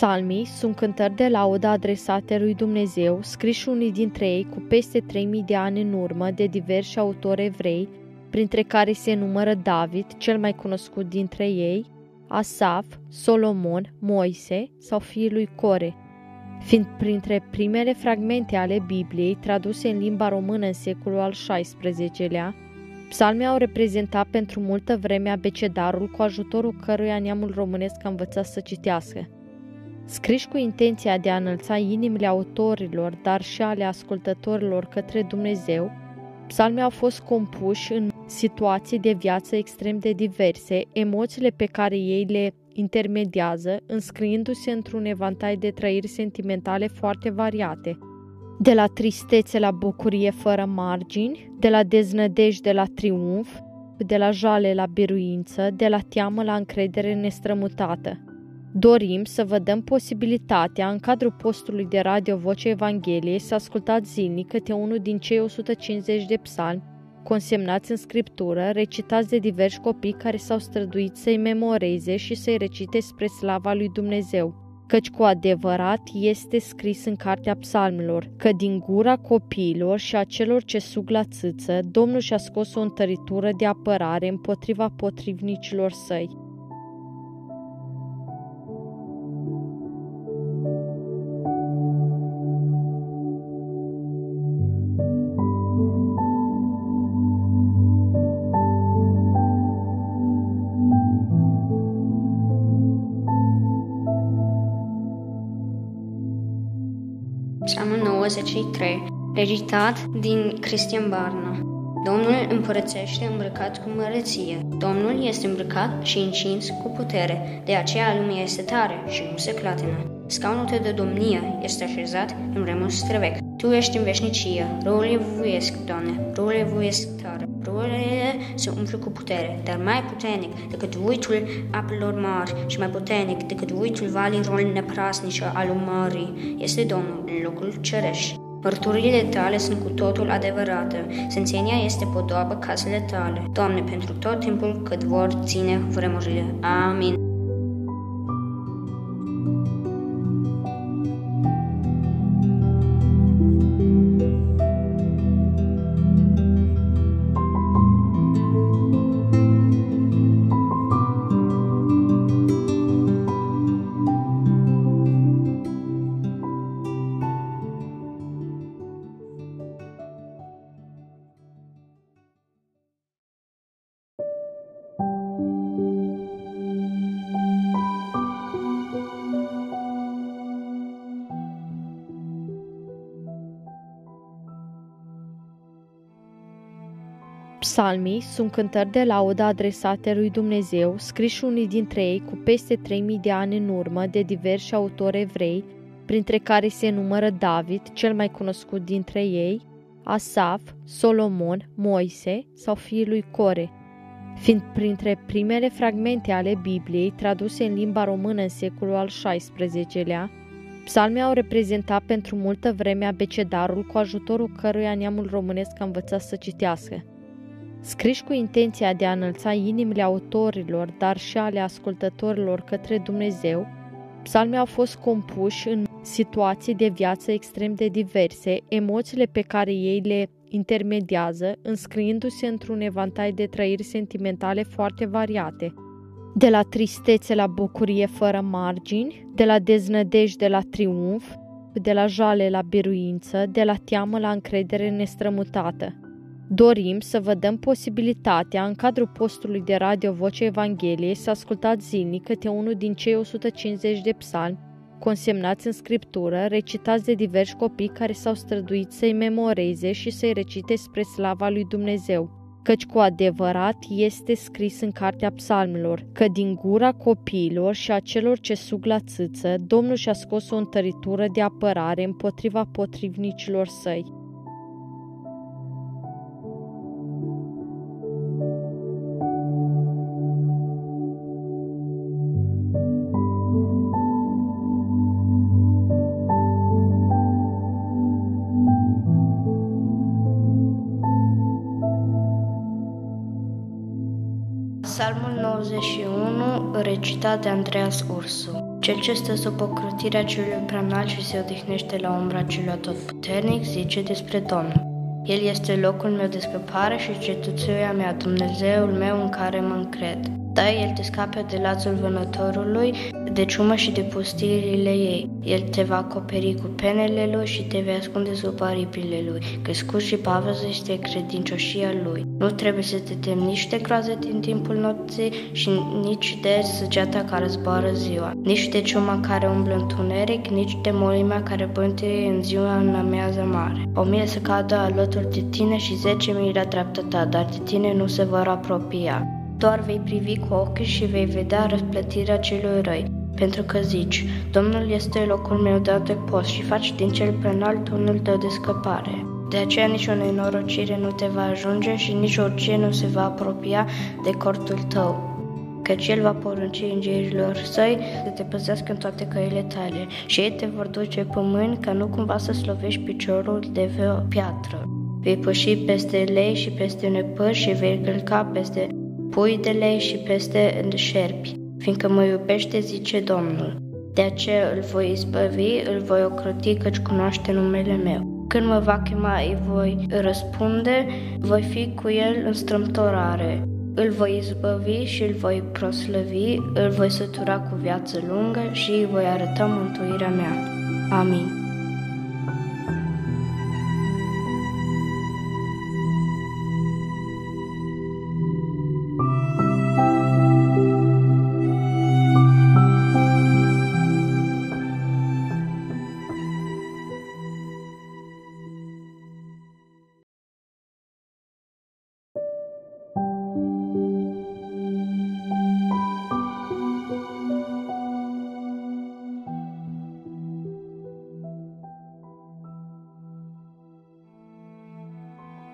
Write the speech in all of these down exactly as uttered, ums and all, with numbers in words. Psalmii sunt cântări de laudă adresate lui Dumnezeu, scriși unii dintre ei cu peste trei mii de ani în urmă de diversi autori evrei, printre care se numără David, cel mai cunoscut dintre ei, Asaf, Solomon, Moise sau fiii lui Core. Fiind printre primele fragmente ale Bibliei traduse în limba română în secolul al șaisprezecelea, psalmii au reprezentat pentru multă vreme abecedarul cu ajutorul căruia neamul românesc a învățat să citească. Scriși cu intenția de a înălța inimile autorilor, dar și ale ascultătorilor către Dumnezeu, psalmii au fost compuși în situații de viață extrem de diverse, emoțiile pe care ei le intermediază, înscriindu-se într-un evantai de trăiri sentimentale foarte variate, de la tristețe la bucurie fără margini, de la deznădejde la triumf, de la jale la biruință, de la teamă la încredere nestrămutată. Dorim să vă dăm posibilitatea, în cadrul postului de radio Vocea Evangheliei, să ascultați zilnic câte unul din cei o sută cincizeci de psalmi consemnați în scriptură, recitați de diversi copii care s-au străduit să-i memoreze și să-i recite spre slava lui Dumnezeu, căci cu adevărat este scris în cartea psalmilor, că din gura copiilor și a celor ce sug la țâță, Domnul și-a scos o întăritură de apărare împotriva potrivnicilor săi. nouăzeci și trei, recitat din Cristian Barna. Domnul împărățește îmbrăcat cu măreție. Domnul este îmbrăcat și încins cu putere, de aceea lumea este tare și nu se clatină. Scaunul tău de domnie este așezat în vremuri străvechi. Tu ești în veșnicie, roile vuiesc, Doamne, roile vuiesc tare. Roile se umflă cu putere, dar mai puternic decât vuitul apelor mari și mai puternic decât vuitul valiilor neprasnice al mării este Domnul în locul cerești. Mărturile tale sunt cu totul adevărate, sfințenia este podoabă casele tale. Doamne, pentru tot timpul cât vor ține vremurile. Amin. Psalmii sunt cântări de laudă adresate lui Dumnezeu, scriși unii dintre ei cu peste trei mii de ani în urmă de diversi autori evrei, printre care se numără David, cel mai cunoscut dintre ei, Asaf, Solomon, Moise sau fiii lui Core. Fiind printre primele fragmente ale Bibliei traduse în limba română în secolul al șaisprezecelea, psalmii au reprezentat pentru multă vreme abecedarul cu ajutorul căruia neamul românesc a învățat să citească. Scriși cu intenția de a înălța inimile autorilor, dar și ale ascultătorilor către Dumnezeu, psalmii au fost compuși în situații de viață extrem de diverse, emoțiile pe care ei le intermediază, înscriindu-se într-un evantai de trăiri sentimentale foarte variate, de la tristețe la bucurie fără margini, de la deznădejde la triumf, de la jale la biruință, de la teamă la încredere nestrămutată. Dorim să vă dăm posibilitatea, în cadrul postului de radio Vocea Evangheliei, să ascultați zilnic câte unul din cei o sută cincizeci de psalmi consemnați în scriptură, recitați de diversi copii care s-au străduit să-i memoreze și să-i recite spre slava lui Dumnezeu, căci cu adevărat este scris în cartea psalmilor, că din gura copiilor și a celor ce sug la țâță, Domnul și-a scos o întăritură de apărare împotriva potrivnicilor săi. Psalmul nouăzeci și unu, recitat de Andreas Ursu. Cel ce stă sub ocrotirea celui preanalt și se odihnește la umbra celui atotputernic, zice despre Domnul: El este locul meu de scăpare și cetuțuia mea, Dumnezeul meu în care mă încred. Da, El te scapă de lațul vânătorului, de ciumă și de pustirile ei. El te va acoperi cu penele Lui și te vei ascunde sub aripile Lui, că scut și pavăză este credincioșia Lui. Nu trebuie să te temi nici de groază din timpul nopții și nici de săgeata care zboară ziua, nici de ciuma care umblă în tuneric, nici de molimea care bântuie în ziua în amiază mare. O mie să cadă alături de tine și zece mii la dreapta ta, dar de tine nu se vor apropia. Doar vei privi cu ochii și vei vedea răsplătirea celui răi, pentru că zici: Domnul este locul meu de adăpost și faci din cel preanalt unul tău de scăpare. De aceea nicio nenorocire nu te va ajunge și nici orice nu se va apropia de cortul tău, căci El va porunci îngerilor săi să te păzească în toate căile tale și ei te vor duce pe mâini ca nu cumva să slovești piciorul de pe o piatră. Vei păși peste lei și peste năpâri și vei călca peste pui de lei și peste șerpi, fiindcă mă iubește, zice Domnul. De aceea îl voi izbăvi, îl voi ocroti, căci cunoaște numele meu. Când mă va chema, îi voi răspunde, voi fi cu el în strâmtorare. Îl voi izbăvi și îl voi proslăvi, îl voi sătura cu viață lungă și îi voi arăta mântuirea mea. Amin.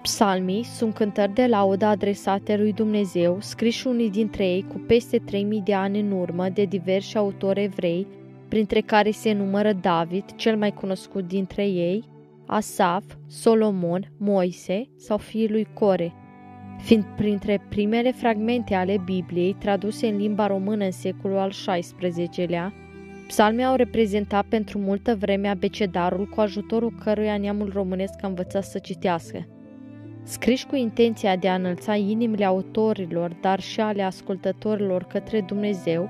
Psalmii sunt cântări de laudă adresate lui Dumnezeu, scriși unii dintre ei cu peste trei mii de ani în urmă de diversi autori evrei, printre care se numără David, cel mai cunoscut dintre ei, Asaf, Solomon, Moise sau fiii lui Core. Fiind printre primele fragmente ale Bibliei traduse în limba română în secolul al șaisprezecelea, psalmii au reprezentat pentru multă vreme abecedarul cu ajutorul căruia neamul românesc a învățat să citească. Scriși cu intenția de a înălța inimile autorilor, dar și ale ascultătorilor către Dumnezeu,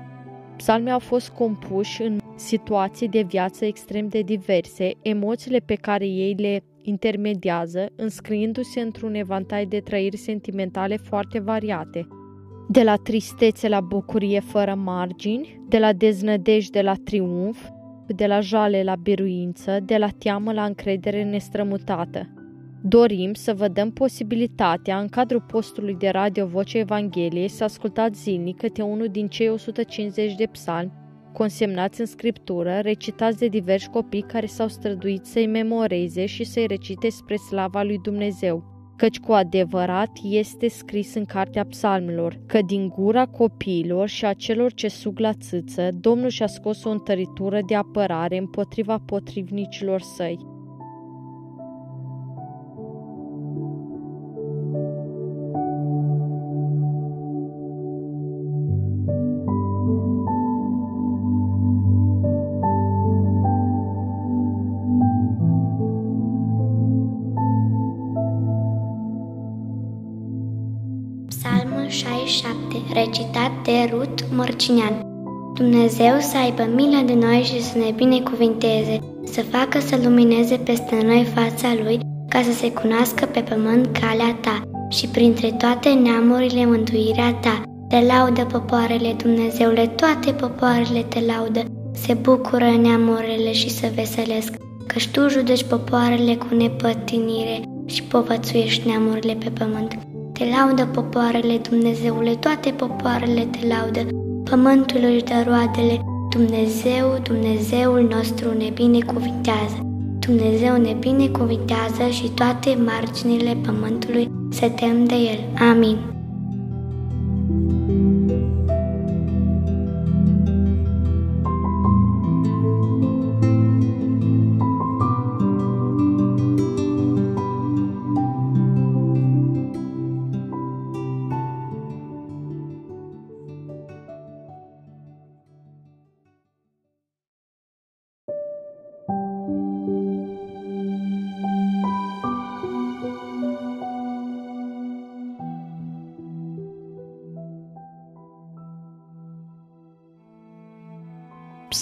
psalmii au fost compuși în situații de viață extrem de diverse, emoțiile pe care ei le intermediază, înscriindu-se într-un evantai de trăiri sentimentale foarte variate, de la tristețe la bucurie fără margini, de la deznădejde la triumf, de la jale la biruință, de la teamă la încredere nestrămutată. Dorim să vă dăm posibilitatea, în cadrul postului de radio Vocea Evangheliei, să ascultați zilnic câte unul din cei o sută cincizeci de psalmi consemnați în scriptură, recitați de diversi copii care s-au străduit să-i memoreze și să-i recite spre slava lui Dumnezeu, căci cu adevărat este scris în cartea psalmilor că din gura copiilor și a celor ce sug la țâță, Domnul și-a scos o întăritură de apărare împotriva potrivnicilor săi. Recitat de Rut Mărcinean. Dumnezeu să aibă milă de noi și să ne binecuvinteze, să facă să lumineze peste noi fața Lui, ca să se cunoască pe pământ calea Ta și printre toate neamurile mântuirea Ta. Te laudă popoarele, Dumnezeule, toate popoarele te laudă, se bucură neamurile și se veselesc, căci Tu judeci popoarele cu nepătinire și povățuiești neamurile pe pământ. Te laudă popoarele, Dumnezeule, toate popoarele te laudă, pământul își dă roadele, Dumnezeu, Dumnezeul nostru ne binecuvintează. Dumnezeu ne binecuvintează și toate marginile pământului se tem de El. Amin.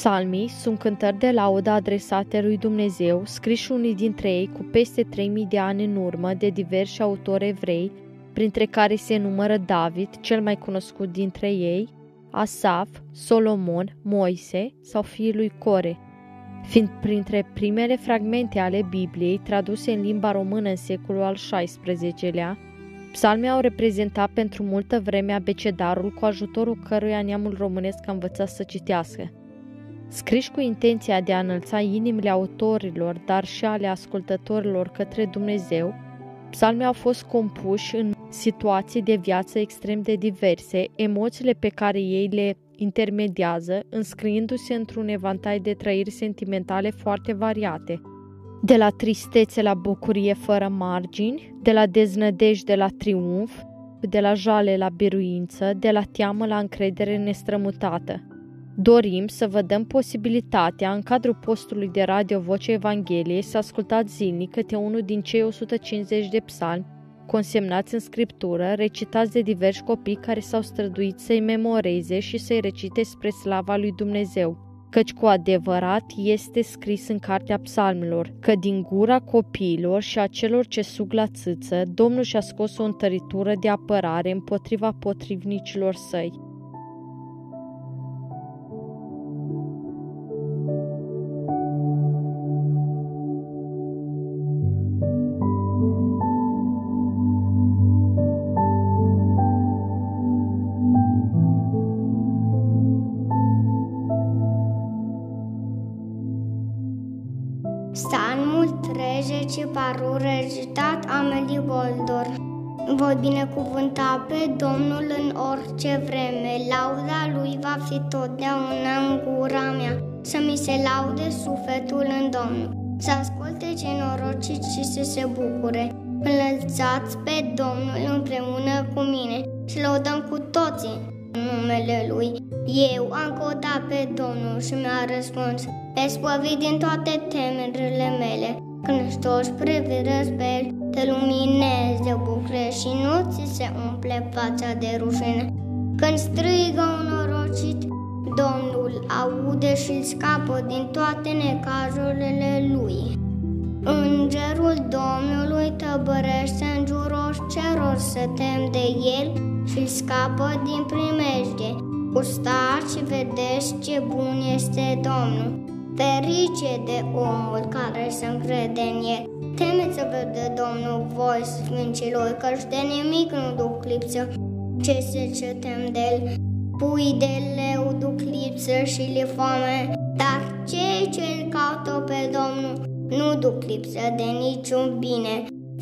Psalmii sunt cântări de laudă adresate lui Dumnezeu, scriși unii dintre ei cu peste trei mii de ani în urmă de diversi autori evrei, printre care se numără David, cel mai cunoscut dintre ei, Asaf, Solomon, Moise sau fiii lui Core. Fiind printre primele fragmente ale Bibliei traduse în limba română în secolul al șaisprezecelea, psalmii au reprezentat pentru multă vreme abecedarul cu ajutorul căruia neamul românesc a învățat să citească. Scriși cu intenția de a înălța inimile autorilor, dar și ale ascultătorilor către Dumnezeu, psalmii au fost compuși în situații de viață extrem de diverse, emoțiile pe care ei le intermediază, înscriindu-se într-un evantai de trăiri sentimentale foarte variate, de la tristețe la bucurie fără margini, de la deznădejde la triumf, de la jale la biruință, de la teamă la încredere nestrămutată. Dorim să vă dăm posibilitatea, în cadrul postului de radio Vocea Evangheliei, să ascultați zilnic câte unul din cei o sută cincizeci de psalmi consemnați în scriptură, recitați de diversi copii care s-au străduit să-i memoreze și să-i recite spre slava lui Dumnezeu, căci cu adevărat este scris în cartea psalmilor, că din gura copiilor și a celor ce sug la țâță, Domnul și-a scos o întăritură de apărare împotriva potrivnicilor săi. Parul recitat a lui Voldor. Voi binecuvânta pe Domnul în orice vreme, lauda lui va fi totdeauna în gura mea, să mi se laude sufletul în Domnul, să asculte cei norociți și să se bucure. Înălțați pe Domnul împreună cu mine și lăudăm cu toții numele Lui. Eu am căutat pe Domnul și mi-a răspuns, m-a spăvit din toate temerile mele. Când toți priviră spre El, te luminezi de bucurie și nu ți se umple fața de rușine. Când strigă un norocit, Domnul aude și îl scapă din toate necazurile lui. Îngerul Domnului tăbărește în jurul celor să tem de El și îl scapă din primejdie. Gustați și vedeți ce bun este Domnul. Ferice de omul care se încrede în El. Temeți să vede Domnul voi, sfinților, căci de nimic nu duc lipsă, ce se tem de El. Pui de leu duc lipsă și le foame, dar cei ce îl caută pe Domnul nu duc lipsă de niciun bine.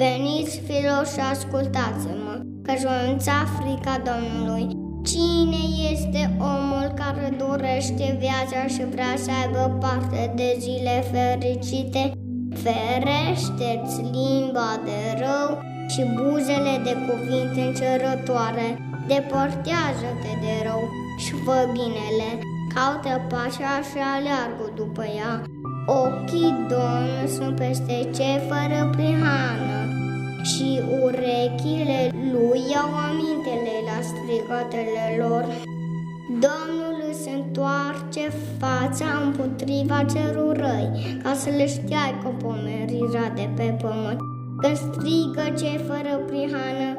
Veniți, filor, și ascultați-mă, căci voi înța frica Domnului. Cine este omul care dorește viața și vrea să aibă parte de zile fericite? Ferește-ți limba de rău și buzele de cuvinte încerătoare. Depărtează-te de rău și fă binele, caută pacea și aleargă după ea. Ochii Domnului sunt peste cei fără prihană și urechile Lui iau amintele la strigătele lor. Domnul îți întoarce fața împotriva celor răi, ca să le știai cu pomerirea de pe pământ. Când strigă cei fără prihană,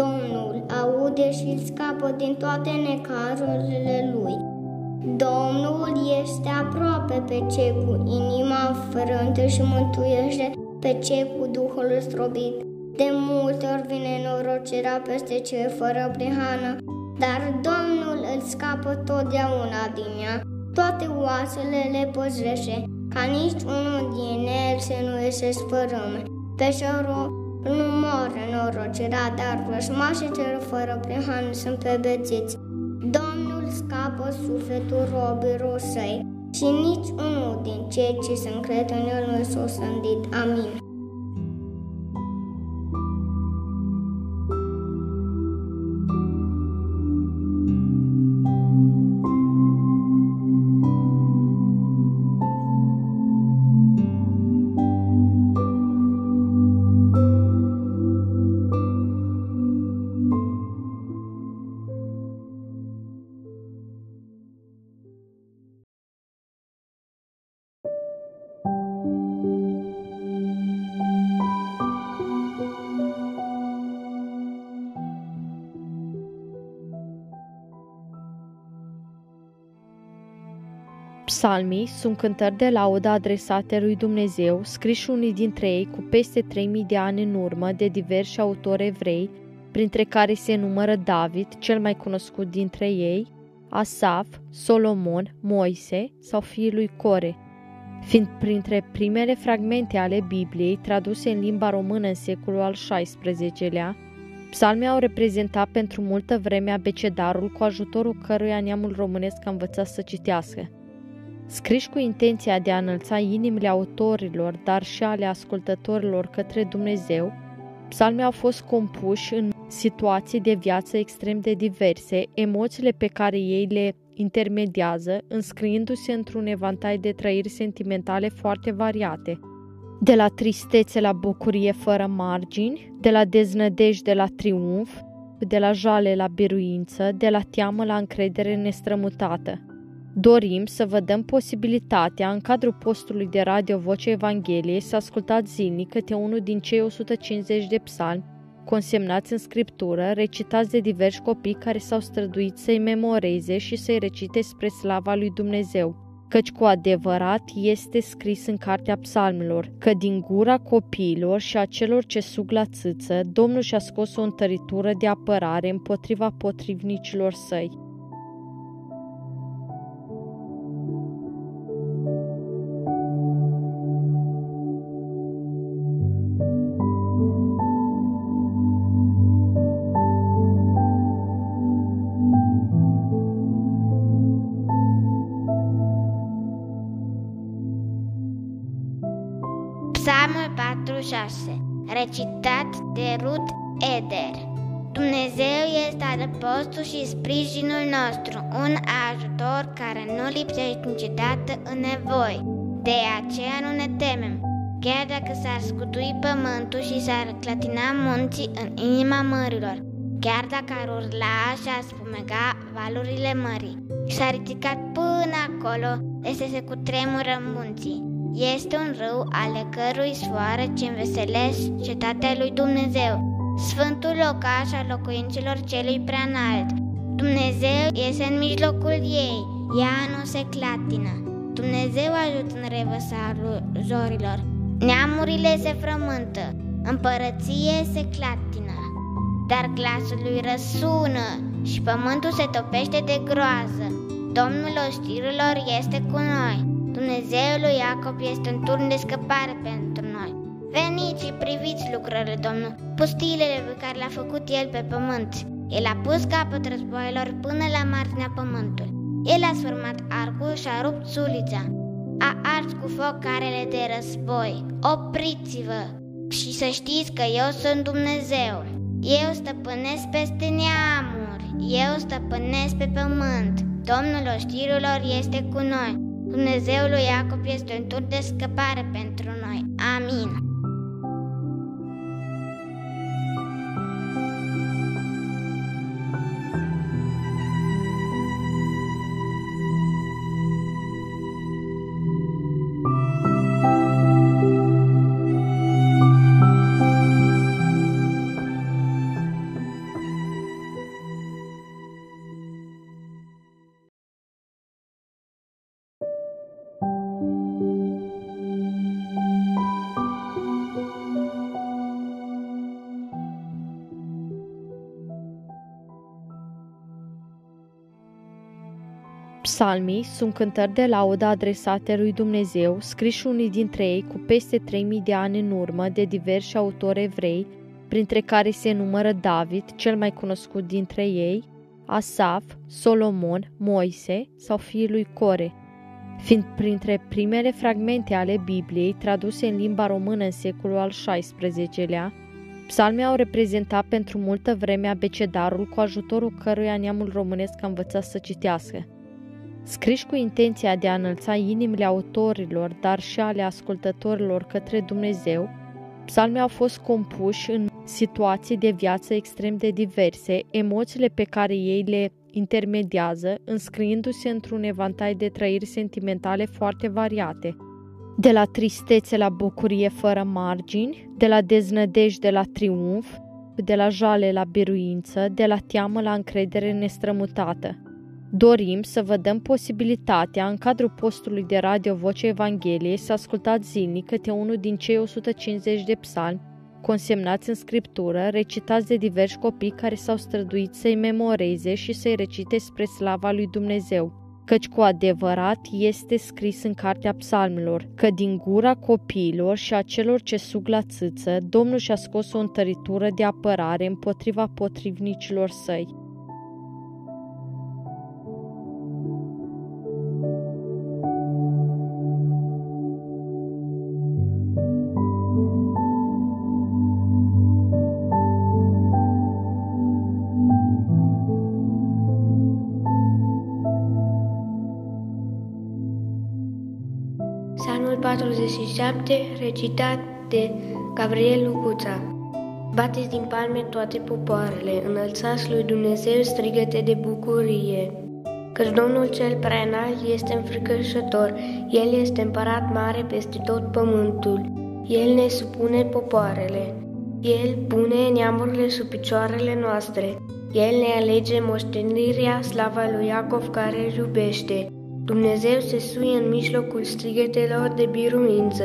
Domnul aude și îl scapă din toate necazurile lui. Domnul este aproape pe cei cu inima frântă și mântuiește pe cei cu duhul strobit. De multe ori vine norocirea peste cei fără prihană, dar Domnul îl scapă totdeauna din ea. Toate oasele le păzește, ca nici unul din ele să nu îi se sfărâme. Peșorul nu moare norocirea, dar vrășmașii cel fără prihană sunt pebețiți. Domnul scapă sufletul robilor săi și nici unul din cei ce se încred în El nu s-a sândit. Amin. Psalmii sunt cântări de laudă adresate lui Dumnezeu, scriși unii dintre ei cu peste trei mii de ani în urmă de diversi autori evrei, printre care se numără David, cel mai cunoscut dintre ei, Asaf, Solomon, Moise sau fiii lui Core, fiind printre primele fragmente ale Bibliei traduse în limba română în secolul al șaisprezecelea, Psalmii au reprezentat pentru multă vreme abecedarul cu ajutorul căruia neamul românesc a învățat să citească. Scriși cu intenția de a înălța inimile autorilor, dar și ale ascultătorilor către Dumnezeu, psalmii au fost compuși în situații de viață extrem de diverse, emoțiile pe care ei le intermediază, înscriindu-se într-un evantai de trăiri sentimentale foarte variate. De la tristețe la bucurie fără margini, de la deznădejde la triumf, de la jale la biruință, de la teamă la încredere nestrămutată. Dorim să vă dăm posibilitatea, în cadrul postului de radio Vocea Evangheliei, să ascultați zilnic câte unul din cei o sută cincizeci de psalmi consemnați în scriptură, recitați de diversi copii care s-au străduit să-i memoreze și să-i recite spre slava lui Dumnezeu, căci cu adevărat este scris în Cartea Psalmilor, că din gura copiilor și a celor ce sug la țâță, Domnul și-a scos o întăritură de apărare împotriva potrivnicilor săi. Psalmul patruzeci și șase, recitat de Ruth Eder. Dumnezeu este adăpostul și sprijinul nostru, un ajutor care nu lipsește niciodată în nevoi. De aceea nu ne temem, chiar dacă s-ar scutui pământul și s-ar clătina munții în inima mărilor, chiar dacă ar urla și ar spumega valurile mării. S-a ridicat până acolo, este se cutremură munții. Este un râu ale cărui soare ce înveselesc cetatea lui Dumnezeu, sfântul locaș al locuinților celui preanalt. Dumnezeu este în mijlocul ei, ea nu se clatină. Dumnezeu ajută în revărsarea zorilor. Neamurile se frământă, împărăție se clatină, dar glasul lui răsună și pământul se topește de groază. Domnul oștirilor este cu noi. Dumnezeul lui Iacob este un turn de scăpare pentru noi. Veniți și priviți lucrările Domnului, pustiile pe care le-a făcut El pe pământ. El a pus capăt războiilor până la marginea pământului. El a sfârmat arcul și a rupt sulița. A ars cu foc carele de război. Opriți-vă și să știți că eu sunt Dumnezeu. Eu stăpânesc peste neamuri, eu stăpânesc pe pământ. Domnul oștirilor este cu noi. Dumnezeul lui Iacob este un tur de scăpare pentru noi. Amin. Psalmii sunt cântări de laudă adresate lui Dumnezeu, scriși unii dintre ei cu peste trei mii de ani în urmă de diversi autori evrei, printre care se numără David, cel mai cunoscut dintre ei, Asaf, Solomon, Moise sau fiii lui Core, fiind printre primele fragmente ale Bibliei traduse în limba română în secolul al șaisprezecelea, psalmii au reprezentat pentru multă vreme abecedarul cu ajutorul căruia neamul românesc a învățat să citească. Scriși cu intenția de a înălța inimile autorilor, dar și ale ascultătorilor către Dumnezeu, psalmii au fost compuși în situații de viață extrem de diverse, emoțiile pe care ei le intermediază, înscriindu-se într-un evantai de trăiri sentimentale foarte variate. De la tristețe la bucurie fără margini, de la deznădejde la triumf, de la jale la biruință, de la teamă la încredere nestrămutată. Dorim să vă dăm posibilitatea, în cadrul postului de radio Vocea Evangheliei, să ascultați zilnic câte unul din cei o sută cincizeci de psalmi consemnați în scriptură, recitați de diversi copii care s-au străduit să-i memoreze și să-i recite spre slava lui Dumnezeu, căci cu adevărat este scris în cartea psalmilor, că din gura copiilor și a celor ce sug la țâță, Domnul și-a scos o întăritură de apărare împotriva potrivnicilor săi. patruzeci și șapte, recitat de Gabriel Lucuța. Bateți din palme toate popoarele, înălțați lui Dumnezeu strigăte de bucurie, căci Domnul cel preaînalt este înfricoșător, El este împărat mare peste tot pământul, El ne supune popoarele, El pune neamurile sub picioarele noastre, El ne alege moștenirea, slava lui Iacov care îl iubește. Dumnezeu se suie în mijlocul strigătelor de biruință.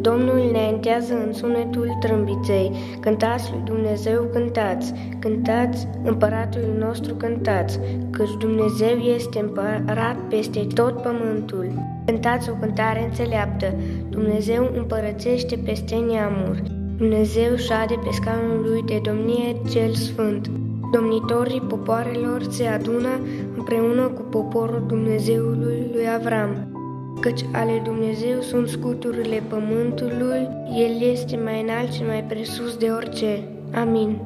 Domnul ne întează în sunetul trâmbiței. Cântați lui Dumnezeu, cântați, cântați împăratului nostru, cântați, căci Dumnezeu este împărat peste tot pământul. Cântați o cântare înțeleaptă. Dumnezeu împărățește peste neamuri. Dumnezeu șade pe scaunul lui de domnie cel sfânt. Domnitorii popoarelor se adună împreună cu poporul Dumnezeului lui Avram, căci ale Dumnezeu sunt scuturile pământului, El este mai înalt și mai presus de orice. Amin.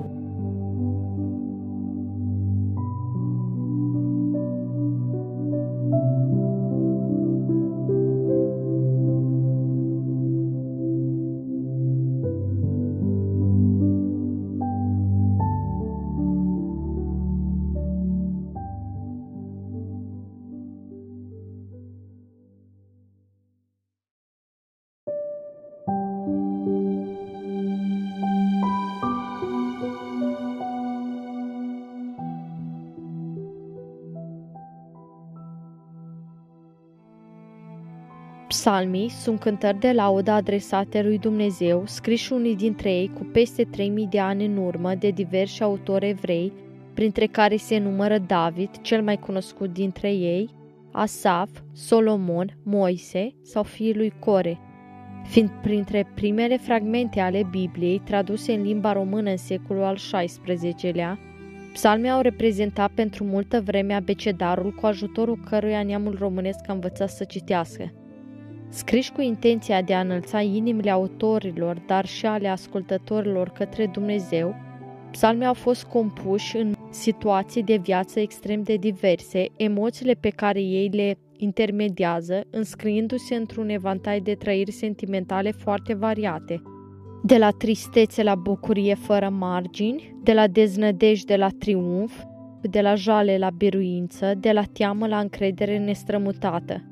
Psalmii sunt cântări de laudă adresate lui Dumnezeu, scriși unii dintre ei cu peste trei mii de ani în urmă de diversi autori evrei, printre care se numără David, cel mai cunoscut dintre ei, Asaf, Solomon, Moise sau fiii lui Core. Fiind printre primele fragmente ale Bibliei traduse în limba română în secolul al șaisprezecelea, psalmii au reprezentat pentru multă vreme abecedarul cu ajutorul căruia neamul românesc a învățat să citească. Scriși cu intenția de a înălța inimile autorilor, dar și ale ascultătorilor către Dumnezeu, psalmii au fost compuși în situații de viață extrem de diverse, emoțiile pe care ei le intermediază, înscriindu-se într-un evantai de trăiri sentimentale foarte variate. De la tristețe la bucurie fără margini, de la deznădejde la triumf, de la jale la biruință, de la teamă la încredere nestrămutată.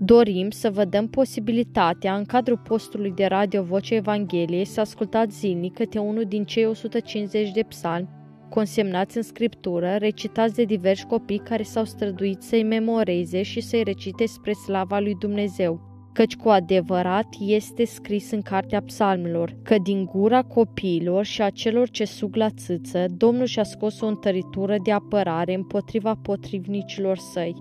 Dorim să vă dăm posibilitatea, în cadrul postului de radio Vocea Evangheliei, să ascultați zilnic câte unul din cei o sută cincizeci de psalmi consemnați în scriptură, recitați de diversi copii care s-au străduit să-i memoreze și să-i recite spre slava lui Dumnezeu, căci cu adevărat este scris în cartea psalmilor, că din gura copiilor și a celor ce sug la țâță, Domnul și-a scos o întăritură de apărare împotriva potrivnicilor săi.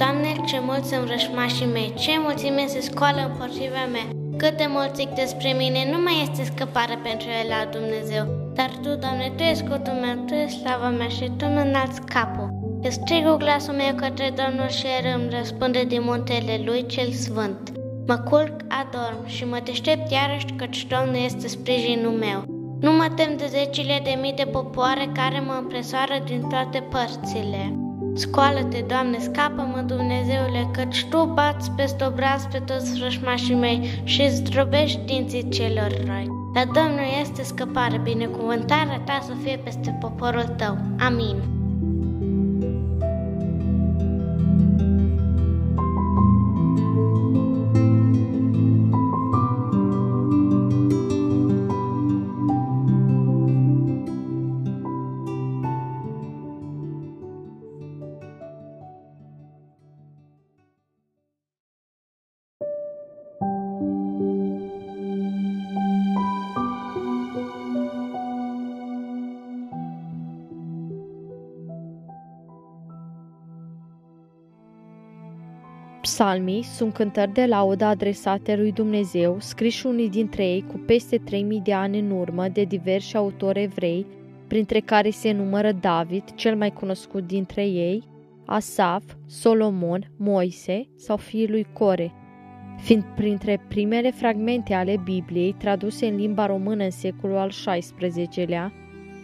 Doamne, ce mulți sunt vrășmașii mei, ce mulțime se scoală împotriva mea, cât de mult zic despre mine, nu mai este scăpare pentru el la Dumnezeu. Dar Tu, Doamne, Tu ești scutul meu, Tu ești slava mea și Tu îmi înalți capul. Eu strig cu glasul meu către Domnul și El îmi răspunde din muntele Lui cel sfânt. Mă culc, adorm și mă deștept iarăși, căci Domnul este sprijinul meu. Nu mă tem de zecile de mii de popoare care mă împresoară din toate părțile. Scoală-te, Doamne, scapă-mă, Dumnezeule, căci Tu bați peste obraz pe toți vrășmașii mei și îți zdrobești dinții celor răi. Dar Domnul este scăpare, binecuvântarea Ta să fie peste poporul Tău. Amin. Psalmii sunt cântări de laudă adresate lui Dumnezeu, scriși unii dintre ei cu peste trei mii de ani în urmă de diversi autori evrei, printre care se numără David, cel mai cunoscut dintre ei, Asaf, Solomon, Moise sau fiii lui Core. Fiind printre primele fragmente ale Bibliei traduse în limba română în secolul al șaisprezecelea,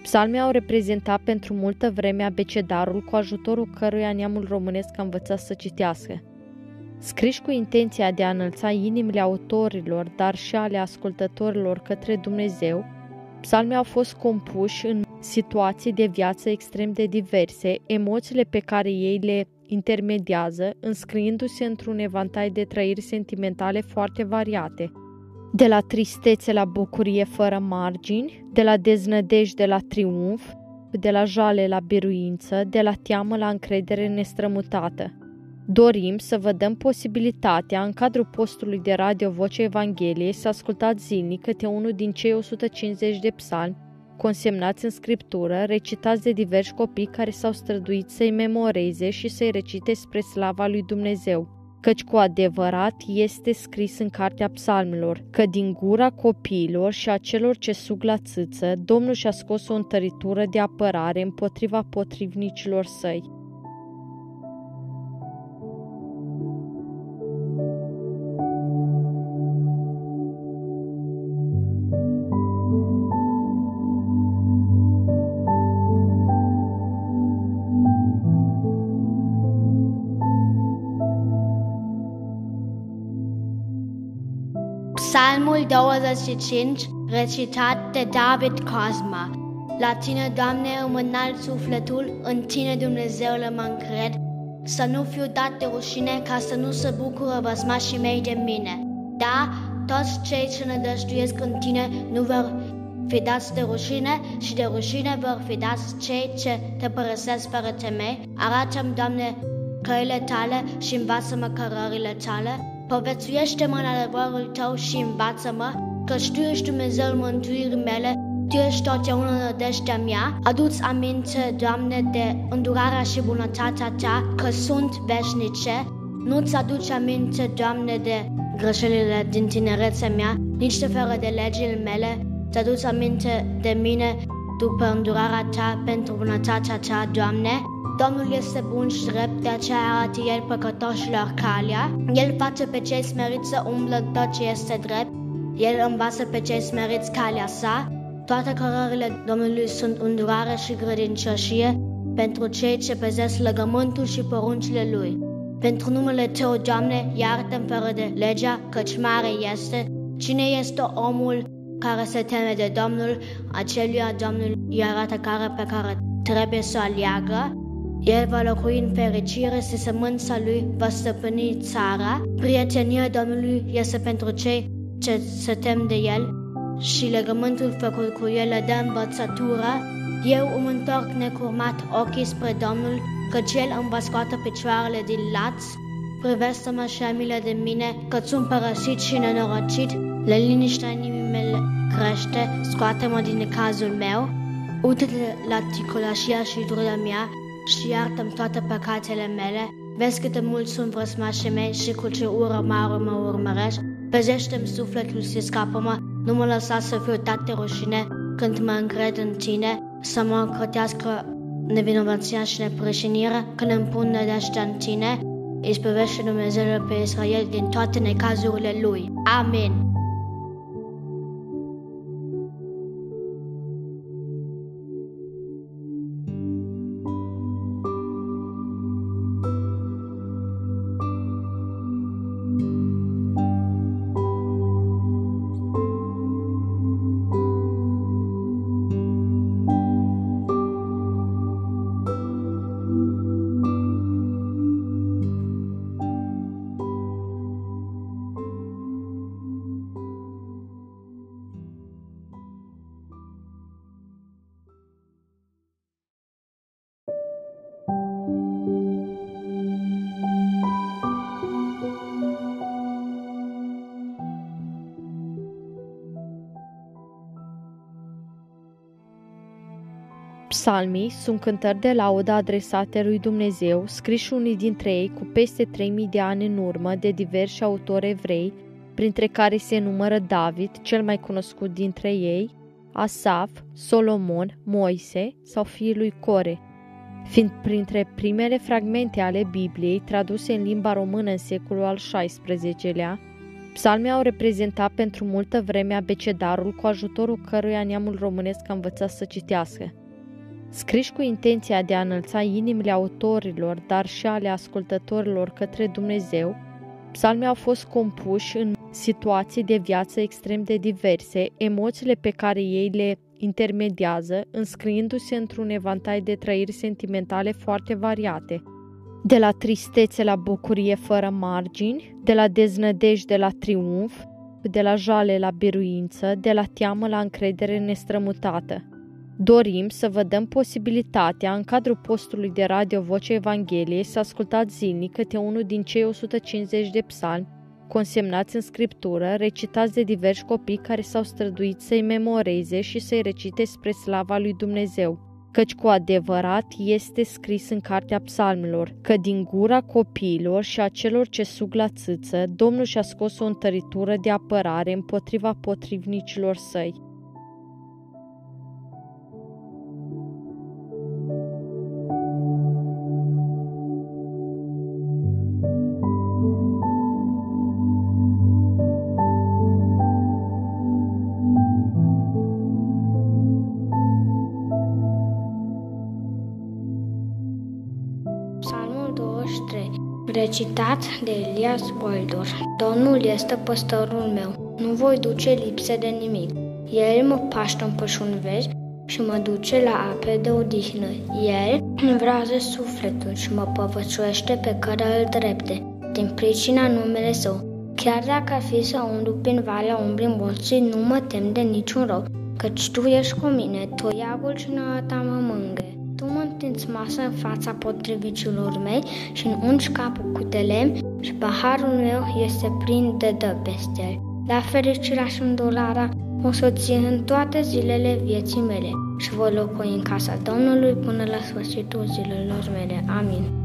psalmii au reprezentat pentru multă vreme abecedarul cu ajutorul căruia neamul românesc a învățat să citească. Scriși cu intenția de a înălța inimile autorilor, dar și ale ascultătorilor către Dumnezeu, psalmii au fost compuși în situații de viață extrem de diverse, emoțiile pe care ei le intermediază, înscriindu-se într-un evantai de trăiri sentimentale foarte variate. De la tristețe la bucurie fără margini, de la deznădejde la triumf, de la jale la biruință, de la teamă la încredere nestrămutată. Dorim să vă dăm posibilitatea, în cadrul postului de radio Vocea Evangheliei, să ascultați zilnic câte unul din cei o sută cincizeci de psalmi consemnați în scriptură, recitați de diversi copii care s-au străduit să-i memoreze și să-i recite spre slava lui Dumnezeu, căci cu adevărat este scris în cartea psalmilor, că din gura copiilor și a celor ce sug la țâță, Domnul și-a scos o întăritură de apărare împotriva potrivnicilor săi. Psalmul douăzeci și cinci, recitat de David Cosma. La Tine, Doamne, îmi înalt sufletul, în Tine, Dumnezeule, mă încred, să nu fiu dat de rușine, ca să nu se bucură vrășmașii mei de mine. Da, toți cei ce nădăjduiesc în Tine nu vor fi dați de rușine și de rușine vor fi dați cei ce Te părăsesc fără temei. Arată-mi, Doamne, căile Tale și învață-mă cărările Tale. Povățuiește-mă în adevărul Tău și învață-mă, căci Tu ești Dumnezeul mântuirii mele, Tu ești totdeauna nădejdea mea. Adu-ți aminte, Doamne, de îndurarea și bunătatea Ta, că sunt veșnice. Nu-ți aduci aminte, Doamne, de greșelile din tinerețea mea, nici de fără de legile mele. Ți aduci aminte de mine după îndurarea Ta, pentru bunătatea Ta, Doamne. Domnul este bun și drept, de aceea arată El păcătoșilor calea. El face pe cei smeriți să umblă în tot ce este drept. El învață pe cei smeriți calea Sa. Toate cărările Domnului sunt îndurare și credincioșie pentru cei ce păzesc legământul și poruncile Lui. Pentru numele Tău, Doamne, iartă-mi fără de legea, căci mare este. Cine este omul care se teme de Domnul? Aceluia Domnul îi arată care pe care trebuie să o aleagă. El va locui în fericire și sămânța lui va stăpâni țara. Prietenia Domnului este pentru cei ce se tem de El și legământul făcut cu El le dă învățătură. Eu îmi întorc necurmat ochii spre Domnul, căci El îmi va scoate picioarele din laț. Privește-mă și ai milă de mine, că sunt părăsit și nenorocit. La liniștea inimii mele crește, scoate-mă din cazul meu. Uită-te la ticolașia și truda mea și iartă-mi toate păcatele mele. Vezi cât de mult sunt vrășmașii mei și cu ce ură mare mă urmărești. Păzește-mi sufletul și scapă-mă, nu mă lăsa să fiu dat de rușine când mă încred în Tine, să mă ocrotească nevinovăția și nepărșinirea când îmi pun nădejdea în Tine. Îi spăvește Dumnezeul pe Israel din toate necazurile Lui. Amin. Psalmii sunt cântări de laudă adresate lui Dumnezeu, scriși unii dintre ei cu peste trei mii de ani în urmă de diversi autori evrei, printre care se numără David, cel mai cunoscut dintre ei, Asaf, Solomon, Moise sau fiii lui Core, fiind printre primele fragmente ale Bibliei traduse în limba română în secolul al șaisprezecelea, Psalmii au reprezentat pentru multă vreme abecedarul cu ajutorul căruia neamul românesc a învățat să citească. Scriși cu intenția de a înălța inimile autorilor, dar și ale ascultătorilor către Dumnezeu, psalmii au fost compuși în situații de viață extrem de diverse, emoțiile pe care ei le intermediază, înscriindu-se într-un evantai de trăiri sentimentale foarte variate. De la tristețe la bucurie fără margini, de la deznădejde la triumf, de la jale la biruință, de la teamă la încredere nestrămutată. Dorim să vă dăm posibilitatea, în cadrul postului de radio Vocea Evangheliei, să ascultați zilnic câte unul din cei o sută cincizeci de psalmi consemnați în scriptură, recitați de diversi copii care s-au străduit să-i memoreze și să-i recite spre slava lui Dumnezeu, căci cu adevărat este scris în Cartea Psalmilor, că din gura copiilor și a celor ce sug la țâță, Domnul și-a scos o întăritură de apărare împotriva potrivnicilor săi. Recitat de Elias Boidor. Domnul este păstorul meu, nu voi duce lipsă de nimic. El mă paște în pășuni verzi și mă duce la ape de odihnă. El îmi vrează sufletul și mă povățuiește pe cărări drepte, din pricina numele său. Chiar dacă ar fi să umblu prin valea umbrei morții, nu mă tem de niciun rău, căci tu ești cu mine, toiagul și năata mă mângâie. Tu mă întinzi masă în fața potrivnicilor mei și îmi ungi capul cu de lemn și paharul meu este plin de dă peste el. La fericirea și îndurarea o să o țin în toate zilele vieții mele și voi locui în casa Domnului până la sfârșitul zilelor mele. Amin.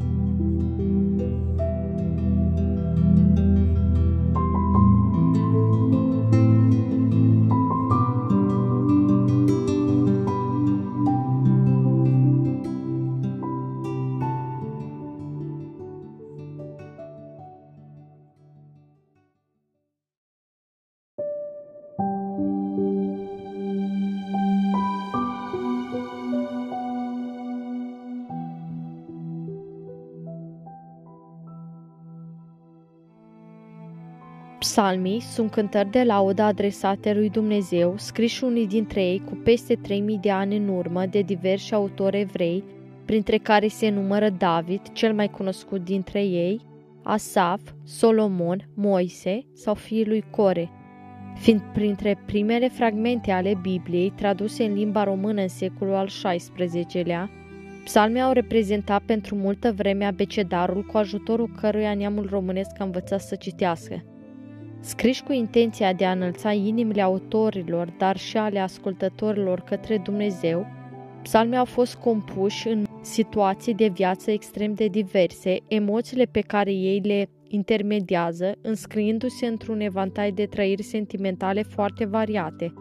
Psalmii sunt cântări de laudă adresate lui Dumnezeu, scriși unii dintre ei cu peste trei mii de ani în urmă de diversi autori evrei, printre care se numără David, cel mai cunoscut dintre ei, Asaf, Solomon, Moise sau fiii lui Core, fiind printre primele fragmente ale Bibliei traduse în limba română în secolul al șaisprezecelea, psalmii au reprezentat pentru multă vreme abecedarul cu ajutorul căruia neamul românesc a învățat să citească. Scriși cu intenția de a înălța inimile autorilor, dar și ale ascultătorilor către Dumnezeu, psalmii au fost compuși în situații de viață extrem de diverse, emoțiile pe care ei le intermediază, înscriindu-se într-un evantai de trăiri sentimentale foarte variate.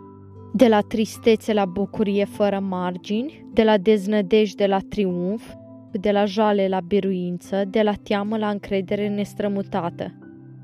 De la tristețe la bucurie fără margini, de la deznădejde la triumf, de la jale la biruință, de la teamă la încredere nestrămutată.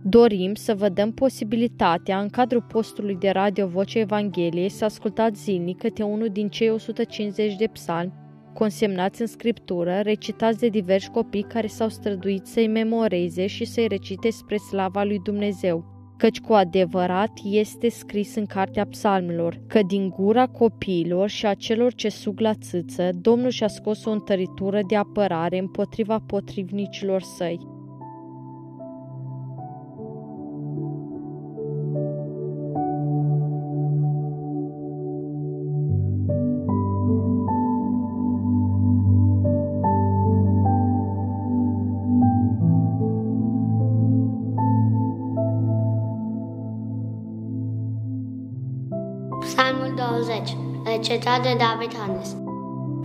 Dorim să vă dăm posibilitatea, în cadrul postului de radio Vocea Evangheliei, să ascultați zilnic câte unul din cei o sută cincizeci de psalmi consemnați în scriptură, recitați de diversi copii care s-au străduit să-i memoreze și să-i recite spre slava lui Dumnezeu, căci cu adevărat este scris în Cartea Psalmilor, că din gura copiilor și a celor ce sug la țâță, Domnul și-a scos o întăritură de apărare împotriva potrivnicilor săi. Psalmul douăzeci, recitat de David Hannes.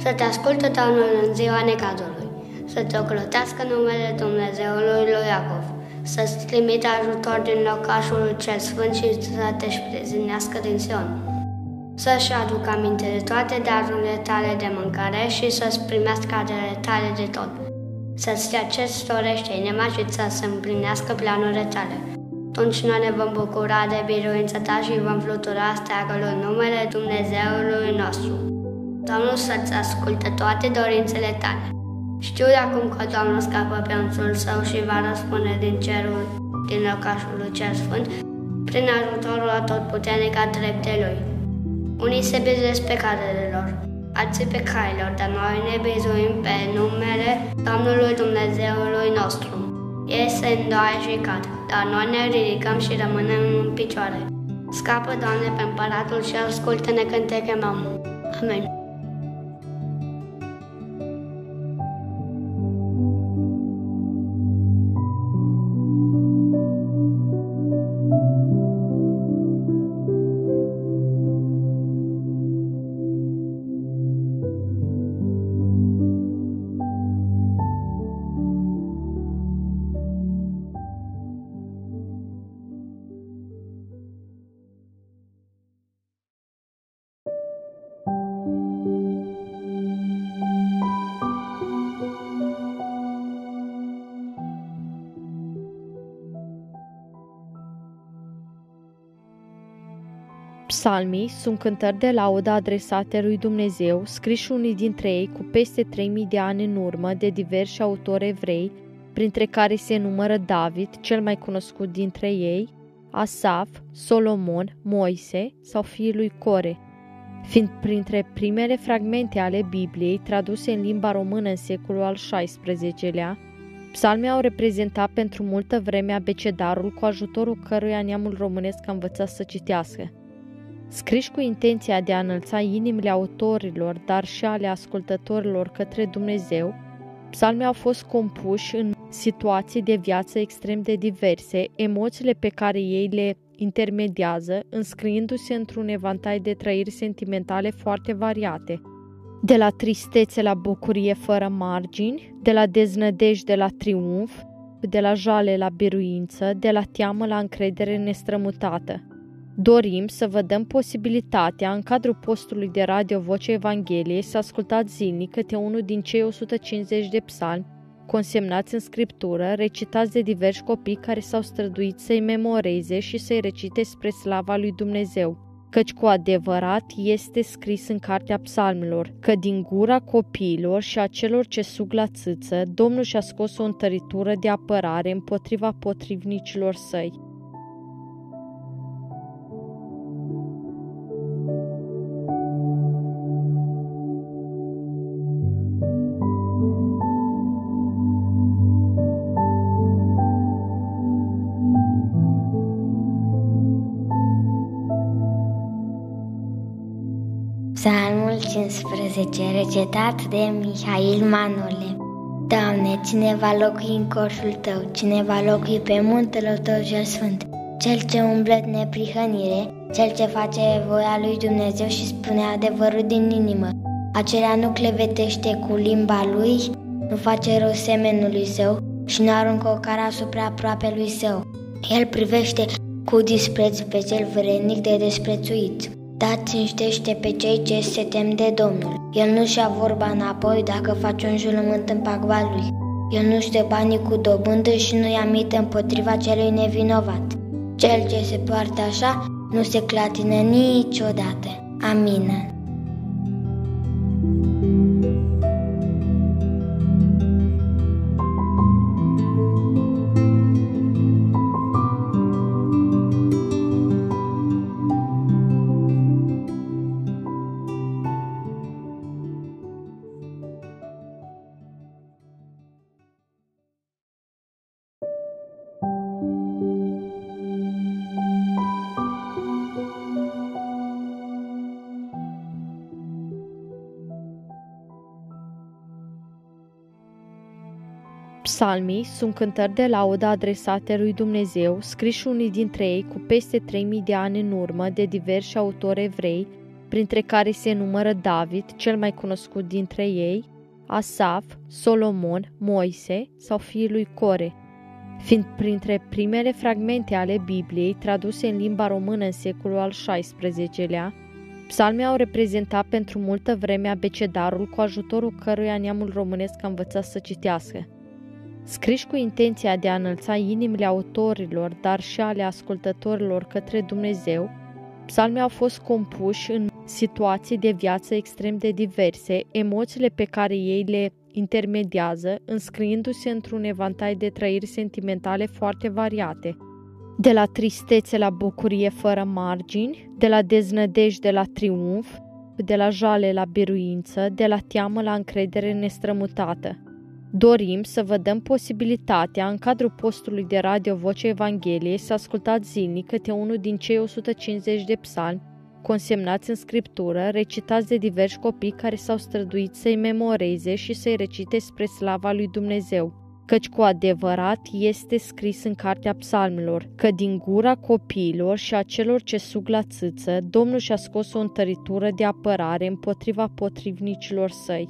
să te asculte Domnul în ziua necazului, să te ocrotească numele Dumnezeului lui Iacov, să-ți trimite ajutor din locașul cel sfânt și să te-și prezinească din Sion, să-și aducă aminte de toate darurile tale de mâncare și să-ți primească aderele tale de tot, să-ți dea ce-ți dorește inima și să se împlinească planurile tale. Atunci noi ne vom bucura de biruința ta și vom flutura steagul în numele Dumnezeului nostru. Domnul să-ți asculte toate dorințele tale. Știu de acum că Domnul scapă pe unțul său și va răspunde din cerul, din locașul lui cel sfânt, prin ajutorul atotputernic a dreptei lui. Unii se bizuiesc pe carele lor, alții pe cailor, dar noi ne bizuim pe numele Domnului Dumnezeului nostru. Ei se îndoaie și cad, dar noi ne ridicăm și rămânem în picioare. Scapă, Doamne, pe împăratul și ascultă-ne când te chemăm. Amin. Psalmii sunt cântări de laudă adresate lui Dumnezeu, scriși unii dintre ei cu peste trei mii de ani în urmă de diversi autori evrei, printre care se numără David, cel mai cunoscut dintre ei, Asaf, Solomon, Moise sau fiii lui Core. Fiind printre primele fragmente ale Bibliei traduse în limba română în secolul al șaisprezecelea, psalmii au reprezentat pentru multă vreme abecedarul cu ajutorul căruia neamul românesc a învățat să citească. Scriși cu intenția de a înălța inimile autorilor, dar și ale ascultătorilor către Dumnezeu, psalmii au fost compuși în situații de viață extrem de diverse, emoțiile pe care ei le intermediază, înscriindu-se într-un evantai de trăiri sentimentale foarte variate. De la tristețe la bucurie fără margini, de la deznădejde la triumf, de la jale la biruință, de la teamă la încredere nestrămutată. Dorim să vă dăm posibilitatea, în cadrul postului de radio Vocea Evangheliei, să ascultați zilnic câte unul din cei o sută cincizeci de psalmi consemnați în scriptură, recitați de diversi copii care s-au străduit să-i memoreze și să-i recite spre slava lui Dumnezeu, căci cu adevărat este scris în cartea psalmilor, că din gura copiilor și a celor ce sug la țâță, Domnul și-a scos o întăritură de apărare împotriva potrivnicilor săi. cincisprezece, recitat de Mihail Manole. Doamne, cine va locui în coșul Tău, cine va locui pe muntele Tău cel sfânt, cel ce umblă în neprihănire, cel ce face voia lui Dumnezeu și spune adevărul din inimă, acela nu clevetește cu limba lui, nu face rău semenului său și nu aruncă o cară asupra aproapelui său. El privește cu dispreț pe cel vrednic de desprețuit, dar cinstește pe cei ce se tem de Domnul. El nu-și ia vorba înapoi dacă face un jurământ în pagba lui. El nu-și dă banii cu dobândă și nu-i amite împotriva celui nevinovat. Cel ce se poartă așa nu se clatină niciodată. Amin. Psalmii sunt cântări de laudă adresate lui Dumnezeu, scriși unii dintre ei cu peste trei mii de ani în urmă de diversi autori evrei, printre care se numără David, cel mai cunoscut dintre ei, Asaf, Solomon, Moise sau fiii lui Core, fiind printre primele fragmente ale Bibliei traduse în limba română în secolul al șaisprezecelea, psalmii au reprezentat pentru multă vreme abecedarul cu ajutorul căruia neamul românesc a învățat să citească. Scriși cu intenția de a înălța inimile autorilor, dar și ale ascultătorilor către Dumnezeu, psalmii au fost compuși în situații de viață extrem de diverse, emoțiile pe care ei le intermediază, înscriindu-se într-un evantai de trăiri sentimentale foarte variate, de la tristețe la bucurie fără margini, de la deznădejde la triumf, de la jale la biruință, de la teamă la încredere nestrămutată. Dorim să vă dăm posibilitatea, în cadrul postului de radio Vocea Evangheliei, să ascultați zilnic câte unul din cei o sută cincizeci de psalmi consemnați în scriptură, recitați de diversi copii care s-au străduit să-i memoreze și să-i recite spre slava lui Dumnezeu, căci cu adevărat este scris în cartea psalmilor, că din gura copiilor și a celor ce sug la țâță, Domnul și-a scos o întăritură de apărare împotriva potrivnicilor săi.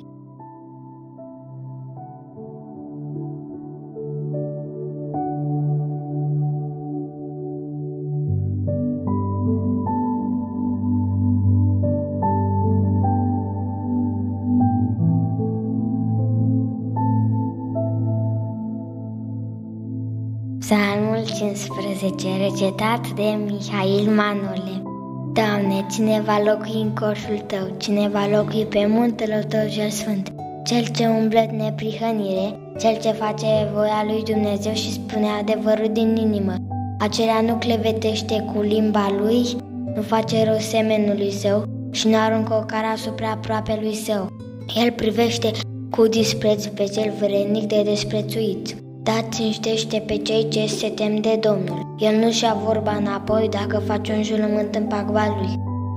cincisprezece, recitat de Mihail Manole. Doamne, cine va locui în coșul Tău, cine va locui pe muntele Tău cel sfânt, cel ce umblă în neprihănire, cel ce face voia lui Dumnezeu și spune adevărul din inimă, acela nu clevetește cu limba lui, nu face rău semenului său și nu aruncă o cară asupra aproapelui său. El privește cu dispreț pe cel vrednic de desprețuit, dar cinstește pe cei ce se tem de Domnul. El nu-și ia vorba înapoi dacă face un jurământ în pagba lui.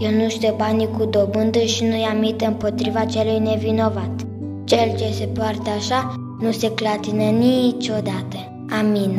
El nu-și dă banii cu dobândă și nu-i amită împotriva celui nevinovat. Cel ce se poartă așa nu se clatină niciodată. Amin.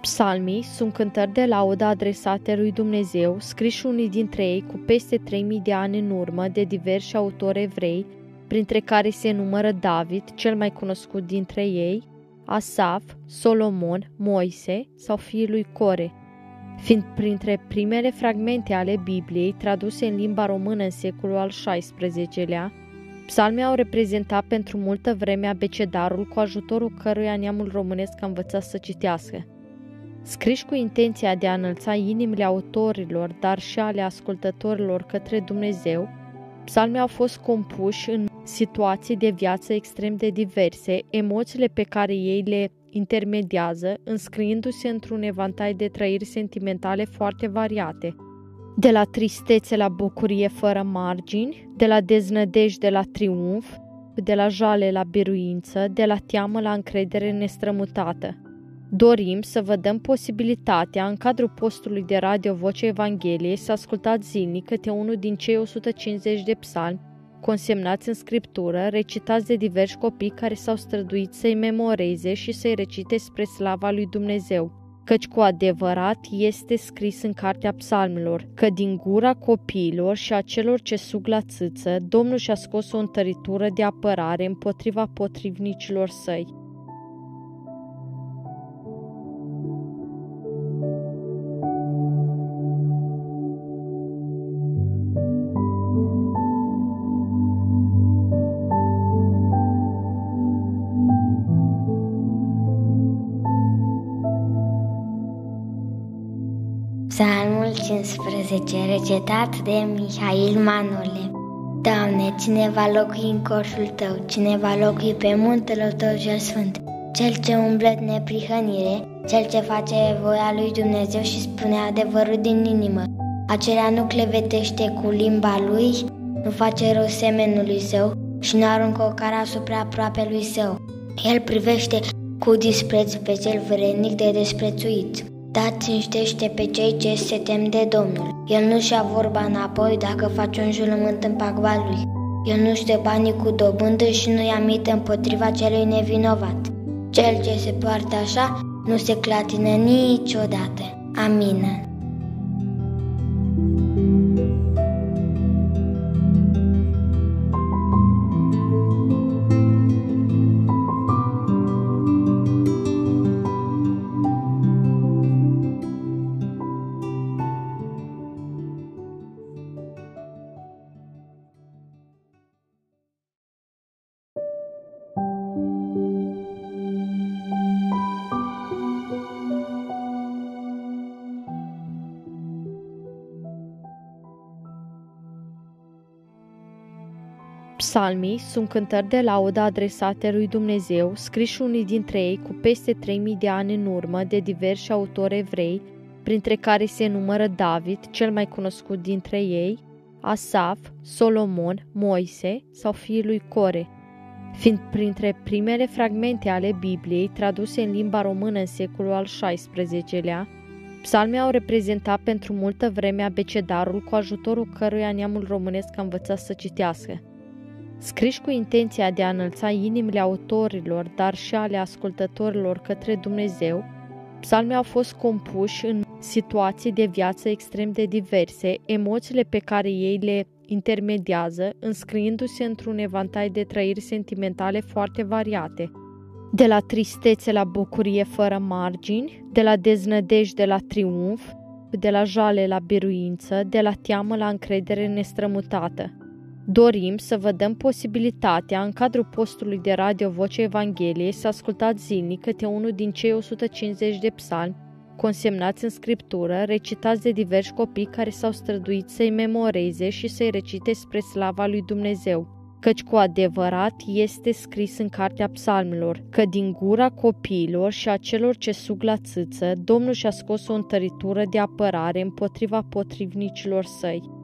Psalmii sunt cântări de laudă adresate lui Dumnezeu, scriși unii dintre ei cu peste trei mii de ani în urmă de diversi autori evrei, printre care se numără David, cel mai cunoscut dintre ei, Asaf, Solomon, Moise sau fiii lui Core, fiind printre primele fragmente ale Bibliei traduse în limba română în secolul al șaisprezecelea, psalmii au reprezentat pentru multă vreme abecedarul cu ajutorul căruia neamul românesc a învățat să citească. Scriși cu intenția de a înălța inimile autorilor, dar și ale ascultătorilor către Dumnezeu, psalmii au fost compuși în situații de viață extrem de diverse, emoțiile pe care ei le intermediază, înscriindu-se într-un evantai de trăiri sentimentale foarte variate, de la tristețe la bucurie fără margini, de la deznădejde la triumf, de la jale la biruință, de la teamă la încredere nestrămutată. Dorim să vă dăm posibilitatea, în cadrul postului de radio Vocea Evangheliei, să ascultați zilnic câte unul din cei o sută cincizeci de psalmi consemnați în scriptură, recitați de diversi copii care s-au străduit să-i memoreze și să-i recite spre slava lui Dumnezeu, căci cu adevărat este scris în cartea psalmilor, că din gura copiilor și a celor ce sug la țâță, Domnul și-a scos o întăritură de apărare împotriva potrivnicilor săi. cincisprezece, recitat de Mihail Manole. Doamne, cine va locui în coșul Tău, cine va locui pe muntele Tău cel sfânt, cel ce umblă în neprihănire, cel ce face voia lui Dumnezeu și spune adevărul din inimă. Acela nu clevetește cu limba lui, nu face rău semenului său și nu aruncă o cară asupra aproapelui său. El privește cu dispreț pe cel vrednic de desprețuit, dar cinstește pe cei ce se tem de Domnul. El nu-și ia vorba înapoi dacă face un jurământ în paguba lui. El nu-și dă banii cu dobândă și nu-i amite împotriva celui nevinovat. Cel ce se poartă așa nu se clatină niciodată. Amin. Psalmii sunt cântări de laudă adresate lui Dumnezeu, scriși unii dintre ei cu peste trei mii de ani în urmă de diversi autori evrei, printre care se numără David, cel mai cunoscut dintre ei, Asaf, Solomon, Moise sau fiii lui Core. Fiind printre primele fragmente ale Bibliei traduse în limba română în secolul al șaisprezecelea, psalmii au reprezentat pentru multă vreme abecedarul cu ajutorul căruia neamul românesc a învățat să citească. Scriși cu intenția de a înălța inimile autorilor, dar și ale ascultătorilor către Dumnezeu, psalmii au fost compuși în situații de viață extrem de diverse, emoțiile pe care ei le intermediază, înscriindu-se într-un evantai de trăiri sentimentale foarte variate, de la tristețe la bucurie fără margini, de la deznădejde la triumf, de la jale la biruință, de la teamă la încredere nestrămutată. Dorim să vă dăm posibilitatea, în cadrul postului de radio Vocea Evangheliei, să ascultați zilnic câte unul din cei o sută cincizeci de psalmi consemnați în scriptură, recitați de diversi copii care s-au străduit să-i memoreze și să-i recite spre slava lui Dumnezeu, căci cu adevărat este scris în cartea psalmilor, că din gura copiilor și a celor ce sug la țâță, Domnul și-a scos o întăritură de apărare împotriva potrivnicilor săi.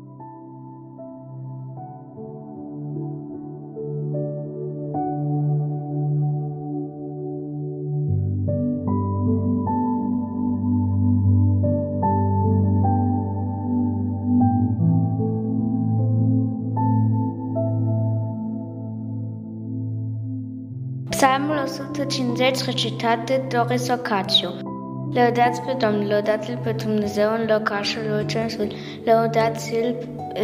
Psalmul o sută cincizeci, recitat de Doris Ocaciu. Lăudați pe Domnul, lăudați-L pe Dumnezeu în locașul lui cel sfânt, lăudați-L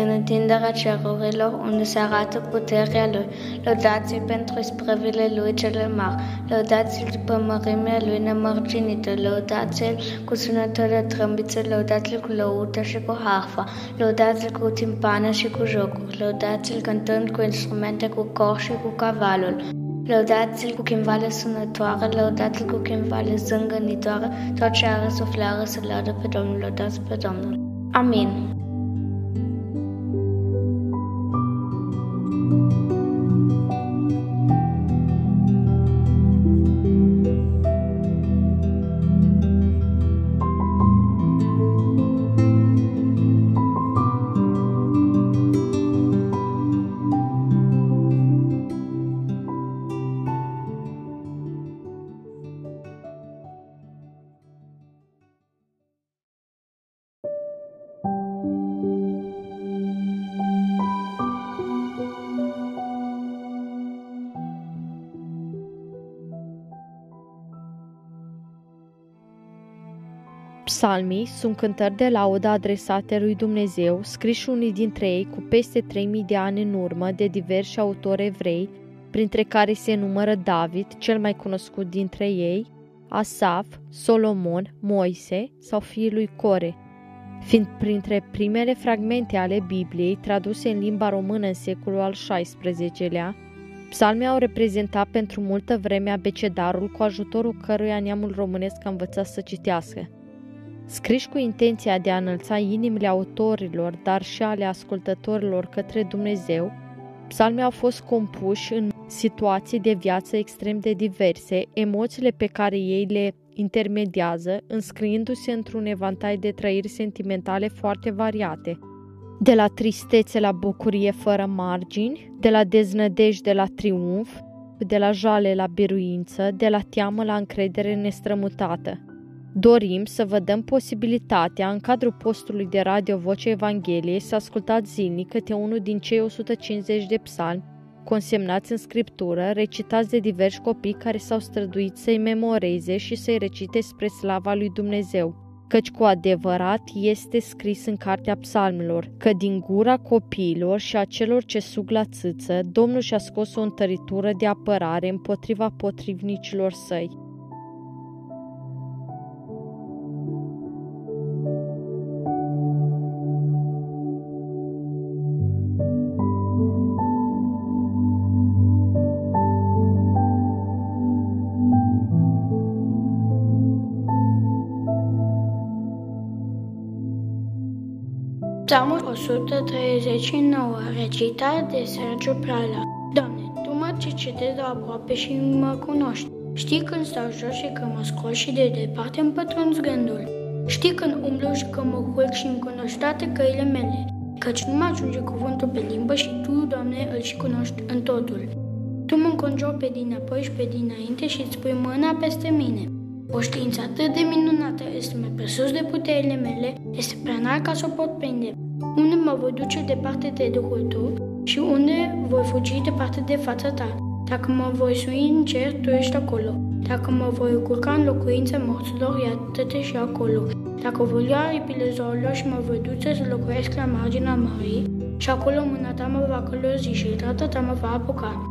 în întinderea cerurilor unde se arată puterea Lui, lăudați-L pentru isprăvile Lui cele mari, lăudați-L după mărimea Lui nemărginită, lăudați-L cu sunetul de trâmbiță, lăudați-L cu lăuta și cu harfa, lăudați-L cu timpane și cu jocuri, lăudați-L cântând cu instrumente, cu cor și cu cavalul. Lăudați-L cu chimvale sunătoare, lăudați-L cu chimvale zângănitoare, tot ce are suflare să laudă pe Domnul, lăudați pe Domnul. Amin. Psalmii sunt cântări de laudă adresate lui Dumnezeu, scriși unii dintre ei cu peste trei mii de ani în urmă de diversi autori evrei, printre care se numără David, cel mai cunoscut dintre ei, Asaf, Solomon, Moise sau fiii lui Core. Fiind printre primele fragmente ale Bibliei traduse în limba română în secolul al șaisprezecelea, psalmii au reprezentat pentru multă vreme abecedarul cu ajutorul căruia neamul românesc a învățat să citească. Scriși cu intenția de a înălța inimile autorilor, dar și ale ascultătorilor către Dumnezeu, psalmii au fost compuși în situații de viață extrem de diverse, emoțiile pe care ei le intermediază, înscriindu-se într-un evantai de trăiri sentimentale foarte variate, de la tristețe la bucurie fără margini, de la deznădejde la triumf, de la jale la biruință, de la teamă la încredere nestrămutată. Dorim să vă dăm posibilitatea, în cadrul postului de radio Vocea Evangheliei, să ascultați zilnic câte unul din cei o sută cincizeci de psalmi consemnați în scriptură, recitați de diversi copii care s-au străduit să-i memoreze și să-i recite spre slava lui Dumnezeu, căci cu adevărat este scris în cartea psalmilor, că din gura copiilor și a celor ce sug la țâță, Domnul și-a scos o întăritură de apărare împotriva potrivnicilor săi. Psalmul o sută treizeci și nouă, recitat de Sergiu Preala. Doamne, Tu mă cercetezi de aproape și mă cunoști. Știi când stau jos și când mă scol și de departe îmi pătrunzi gândul. Știi când umblu și când mă culc și îmi cunoști toate căile mele. Căci nu mă ajunge cuvântul pe limbă și Tu, Doamne, îl și cunoști în totul. Tu mă înconjori pe dinapoi și pe dinainte și îți pui mâna peste mine. O știință atât de minunată este mai presus de puterile mele, este prea înalt ca să o pot prinde. Unde mă voi duce departe de Duhul Tău și unde voi fugi departe de fața Ta? Dacă mă voi sui în cer, Tu ești acolo. Dacă mă voi culca în locuința morților, iată-te și acolo. Dacă voi lua aripile zorilor și mă voi duce să locuiesc la marginea mării, și acolo mâna Ta mă va călăuzi și dreapta Ta mă va apuca.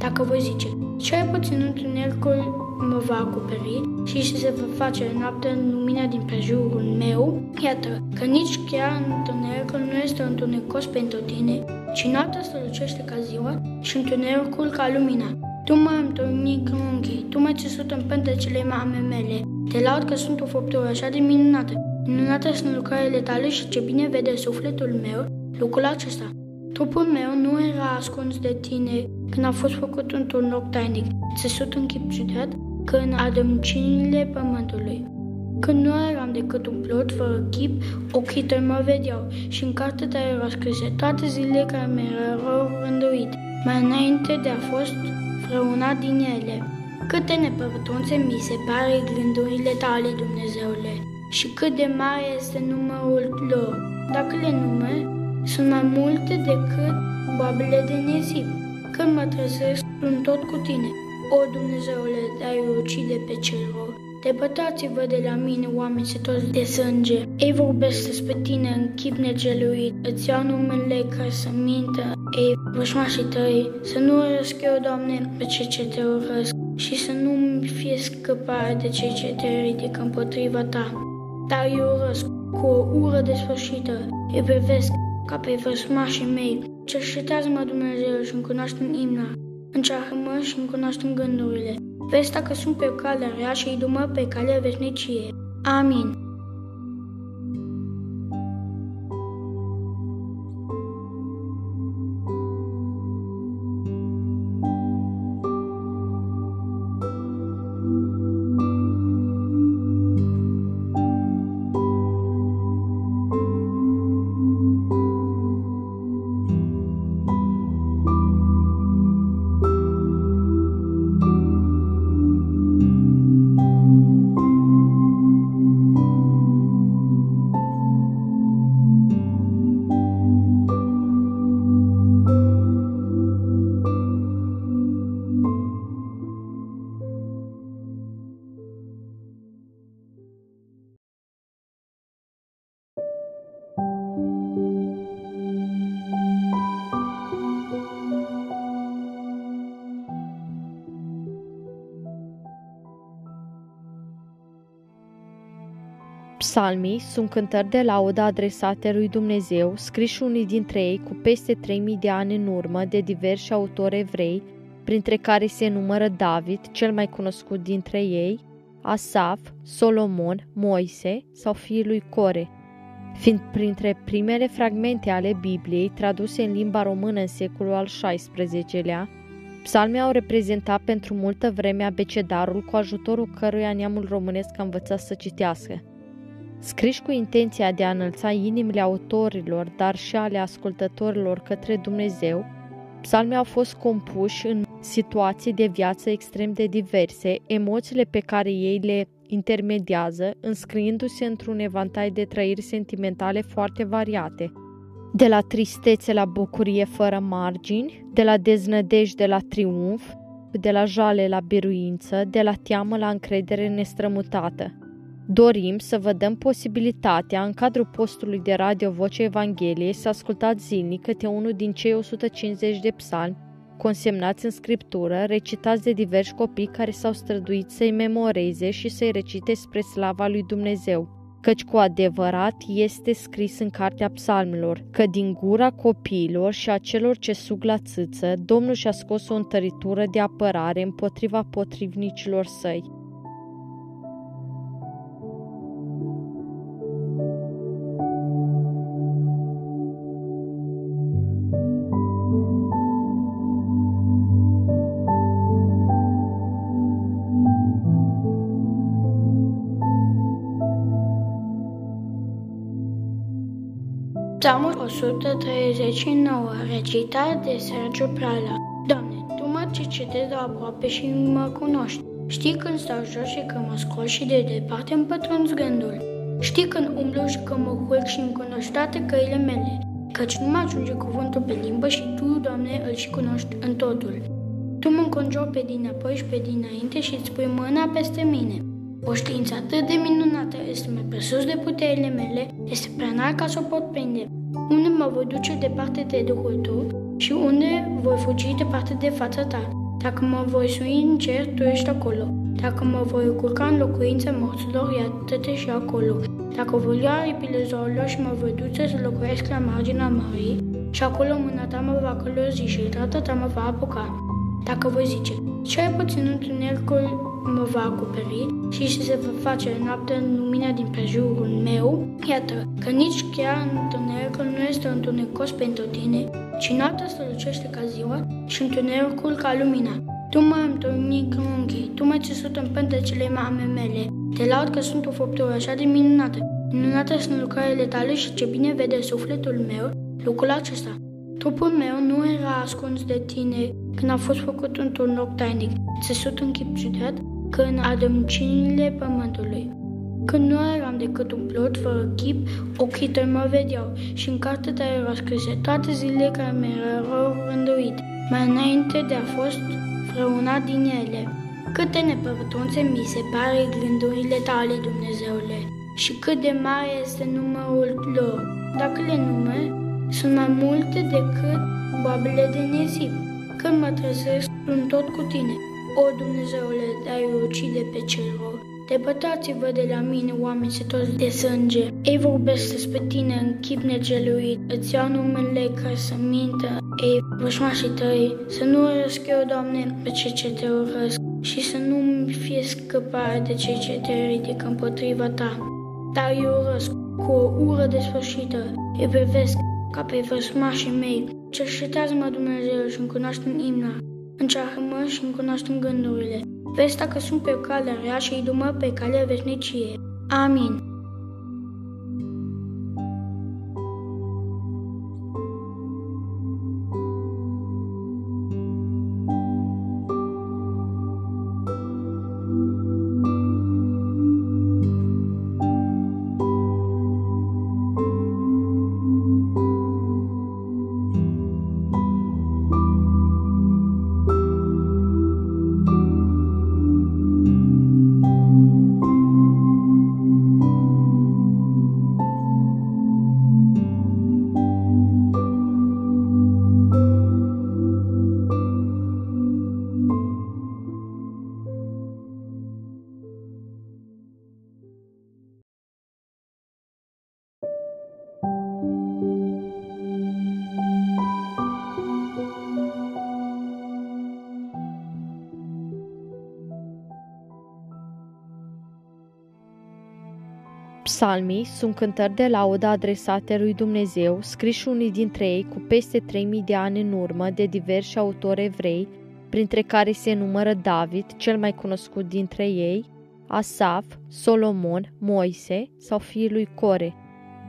Dacă voi zice, cel puțin întunericul mă va acoperi și se va face noapte în lumina din prejurul meu, iată că nici chiar întunericul nu este întunecos pentru Tine, ci noaptea strălucește ca ziua și întunericul ca lumina. Tu m-ai întâlnit grunghii, Tu m-ai țesut în pântecele mame mele, Te laud că sunt o făptură așa de minunată, minunată sunt lucrările Tale și ce bine vede sufletul meu lucrul acesta. Trupul meu nu era ascuns de Tine când a fost făcut într-un loc tainic, țesut în chip ciudat, că în adâncirile pământului. Când nu eram decât un plot fără chip, ochii Tăi mă vedeau și în cartea Ta erau scrise toate zilele care mi-erau rânduit, mai înainte de a fost vreuna din ele. Câte nepătrunse mi se pare gândurile Tale, Dumnezeule, și cât de mare este numărul lor. Dacă le numeri, sunt mai multe decât boabele de nisip. Când mă trezesc, sunt tot cu Tine. O, Dumnezeule, Te-ai ucide pe cerul. Depărtați-vă de la mine, oameni setoși de sânge. Ei vorbesc despre Tine în chip negeluit. Îți iau numele ca să mintă ei vrășmașii Tăi. Să nu urăsc eu, Doamne, pe cei ce Te urăsc și să nu-mi fie scăpare de cei ce Te ridică împotriva Ta. Dar eu urăsc cu o ură desfășită. Îi privesc ca pe vrășmașii mei. Cerșetează-mă, Dumnezeu, și-mi cunoaște-mi imna. Încearcă-mă și-mi cunoaște-mi gândurile. Vezi dacă sunt pe calea rea și-i du-mă pe calea veșnicie. Amin. Psalmii sunt cântări de laudă adresate lui Dumnezeu, scriși unii dintre ei cu peste trei mii de ani în urmă de diversi autori evrei, printre care se numără David, cel mai cunoscut dintre ei, Asaf, Solomon, Moise sau fiii lui Core. Fiind printre primele fragmente ale Bibliei traduse în limba română în secolul al șaisprezecelea, Psalmii au reprezentat pentru multă vreme abecedarul cu ajutorul căruia neamul românesc a învățat să citească. Scriși cu intenția de a înălța inimile autorilor, dar și ale ascultătorilor către Dumnezeu, psalmii au fost compuși în situații de viață extrem de diverse, emoțiile pe care ei le intermediază, înscriindu-se într-un evantai de trăiri sentimentale foarte variate. De la tristețe la bucurie fără margini, de la deznădejde la triumf, de la jale la biruință, de la teamă la încredere nestrămutată. Dorim să vă dăm posibilitatea, în cadrul postului de radio Vocea Evangheliei, să ascultați zilnic câte unul din cei o sută cincizeci de psalmi consemnați în scriptură, recitați de diversi copii care s-au străduit să-i memoreze și să-i recite spre slava lui Dumnezeu. Căci cu adevărat este scris în cartea psalmilor, că din gura copiilor și a celor ce sug la țâță, Domnul și-a scos o întăritură de apărare împotriva potrivnicilor săi. Psalmul o sută treizeci și nouă, recitat de Sergiu Preala. Doamne, Tu mă cercetezi de aproape și mă cunoști. Știi când stau jos și când mă scol și de departe îmi pătrunzi gândul. Știi când umblu și când mă culc și îmi cunoști toate căile mele. Căci nu mă ajunge cuvântul pe limbă și Tu, Doamne, îl și cunoști în totul. Tu mă înconjori pe dinapoi și pe dinainte și îți pui mâna peste mine. O știință atât de minunată este mai presus de puterile mele, este prea înalt ca să o pot prinde. Unde mă voi duce departe de Duhul Tău și unde voi fugi departe de fața Ta? Dacă mă voi sui în cer, Tu ești acolo. Dacă mă voi culca în locuința morților, iată-te și acolo. Dacă voi lua aripile zorilor și mă voi duce să locuiesc la marginea mării, și acolo mâna Ta mă va călăuzi și rata Ta mă va apuca. Dacă voi zice, cel puțin întunericul mă va acoperi și se va face noapte în lumina din prejurul meu, iată că nici chiar întunericul nu este întunecos pentru Tine, ci noaptea strălucește ca ziua și întunericul ca lumina. Tu m-ai întunit în unghii, Tu m-ai țesut în pântecele mame mele, te laud că sunt o făptură așa de minunată. Minunate sunt lucrările Tale și ce bine vede sufletul meu lucrul acesta. Trupul meu nu era ascuns de Tine când a fost făcut într-un loc tainic, țesut în chip ciudat, că în adâncirile pământului. Când nu eram decât un plot fără chip, ochii Tăi mă vedeau și în cartea Ta erau scrise toate zilele care mi-erau rânduite, mai înainte de a fost vreuna din ele. Câte nepătrunse mi se pare gândurile Tale, Dumnezeule, și cât de mare este numărul lor. Dacă le numeri, sunt mai multe decât boabele de nisip. Când mă trezesc, sunt tot cu Tine. O, Dumnezeule, Dai ucide pe celor. Depărtați-vă de la mine, oameni setoși de sânge. Ei vorbesc despre Tine în chip negeluit. Îți iau numele ca să mintă. Ei, vrășmașii Tăi, să nu urăsc eu, Doamne, pe cei ce Te urăsc și să nu-mi fie scăpare de cei ce Te ridică împotriva Ta. Dar eu urăsc cu o ură desfășită. Îi privesc ca pe vrășmașii mei. Cerșetează-mă, Dumnezeu, și-mi cunoaște-mi imna. Încearcă-mă și-mi cunoaște-mi gândurile. Vezi dacă sunt pe calea rea și-i du-mă pe calea veșnicie. Amin. Psalmii sunt cântări de laudă adresate lui Dumnezeu, scriși unii dintre ei cu peste trei mii de ani în urmă de diversi autori evrei, printre care se numără David, cel mai cunoscut dintre ei, Asaf, Solomon, Moise sau fiul lui Core,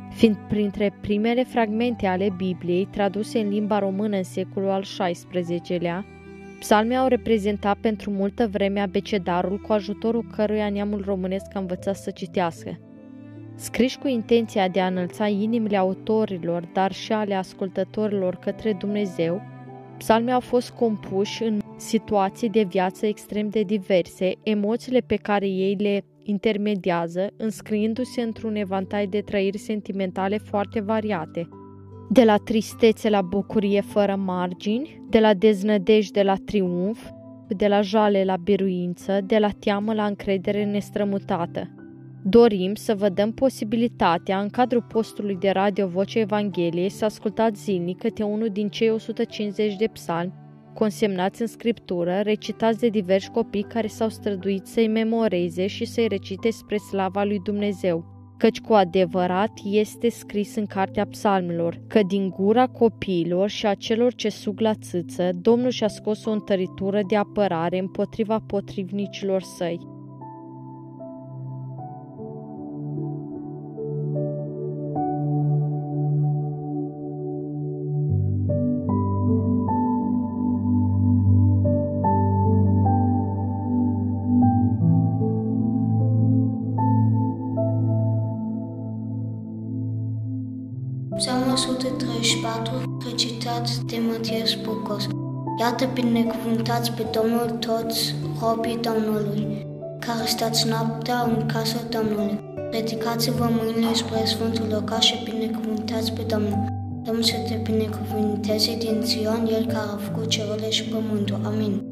fiind printre primele fragmente ale Bibliei traduse în limba română în secolul al șaisprezecelea, psalmii au reprezentat pentru multă vreme abecedarul cu ajutorul căruia neamul românesc a învățat să citească. Scriși cu intenția de a înălța inimile autorilor, dar și ale ascultătorilor către Dumnezeu, psalmii au fost compuși în situații de viață extrem de diverse, emoțiile pe care ei le intermediază, înscriindu-se într-un evantai de trăiri sentimentale foarte variate, de la tristețe la bucurie fără margini, de la deznădejde la triumf, de la jale la biruință, de la teamă la încredere nestrămutată. Dorim să vă dăm posibilitatea, în cadrul postului de radio Vocea Evangheliei, să ascultați zilnic câte unul din cei o sută cincizeci de psalmi consemnați în scriptură, recitați de diversi copii care s-au străduit să-i memoreze și să-i recite spre slava lui Dumnezeu, căci cu adevărat este scris în cartea psalmilor, că din gura copiilor și a celor ce sug la țâță, Domnul și-a scos o întăritură de apărare împotriva potrivnicilor săi. o sută treizeci și patru, recitat de Matias Mico. Iată, binecuvântați pe Domnul toți robii Domnului, care stați noaptea în casa Domnului. Ridicați-vă mâinile spre Sfântul Locaș și binecuvântați pe Domnul. Domnul să te binecuvânteze din Sion, El care a făcut cerurile și pământul. Amin.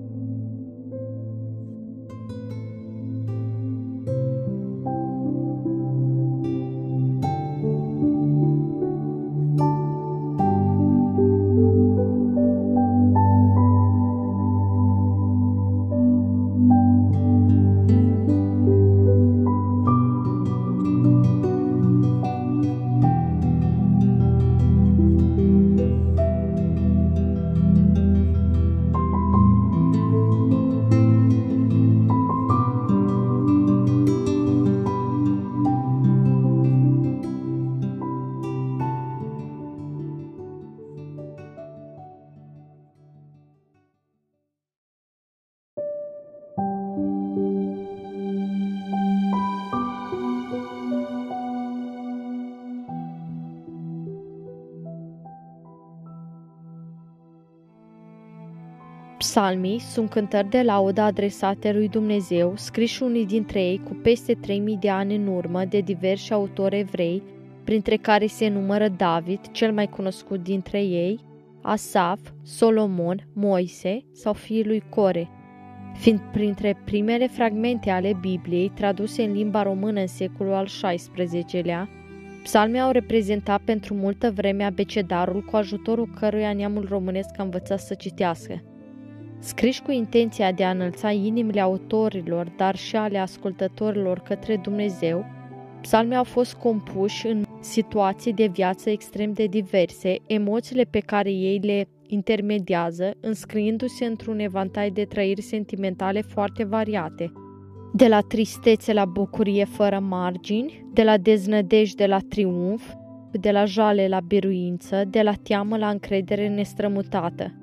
Psalmii sunt cântări de laudă adresate lui Dumnezeu, scriși unii dintre ei cu peste trei mii de ani în urmă de diversi autori evrei, printre care se numără David, cel mai cunoscut dintre ei, Asaf, Solomon, Moise sau fiul lui Core, fiind printre primele fragmente ale Bibliei traduse în limba română în secolul al șaisprezecelea, psalmii au reprezentat pentru multă vreme abecedarul cu ajutorul căruia neamul românesc a învățat să citească. Scriși cu intenția de a înălța inimile autorilor, dar și ale ascultătorilor către Dumnezeu, psalmii au fost compuși în situații de viață extrem de diverse, emoțiile pe care ei le intermediază, înscriindu-se într-un evantai de trăiri sentimentale foarte variate, de la tristețe la bucurie fără margini, de la deznădejde la triumf, de la jale la biruință, de la teamă la încredere nestrămutată.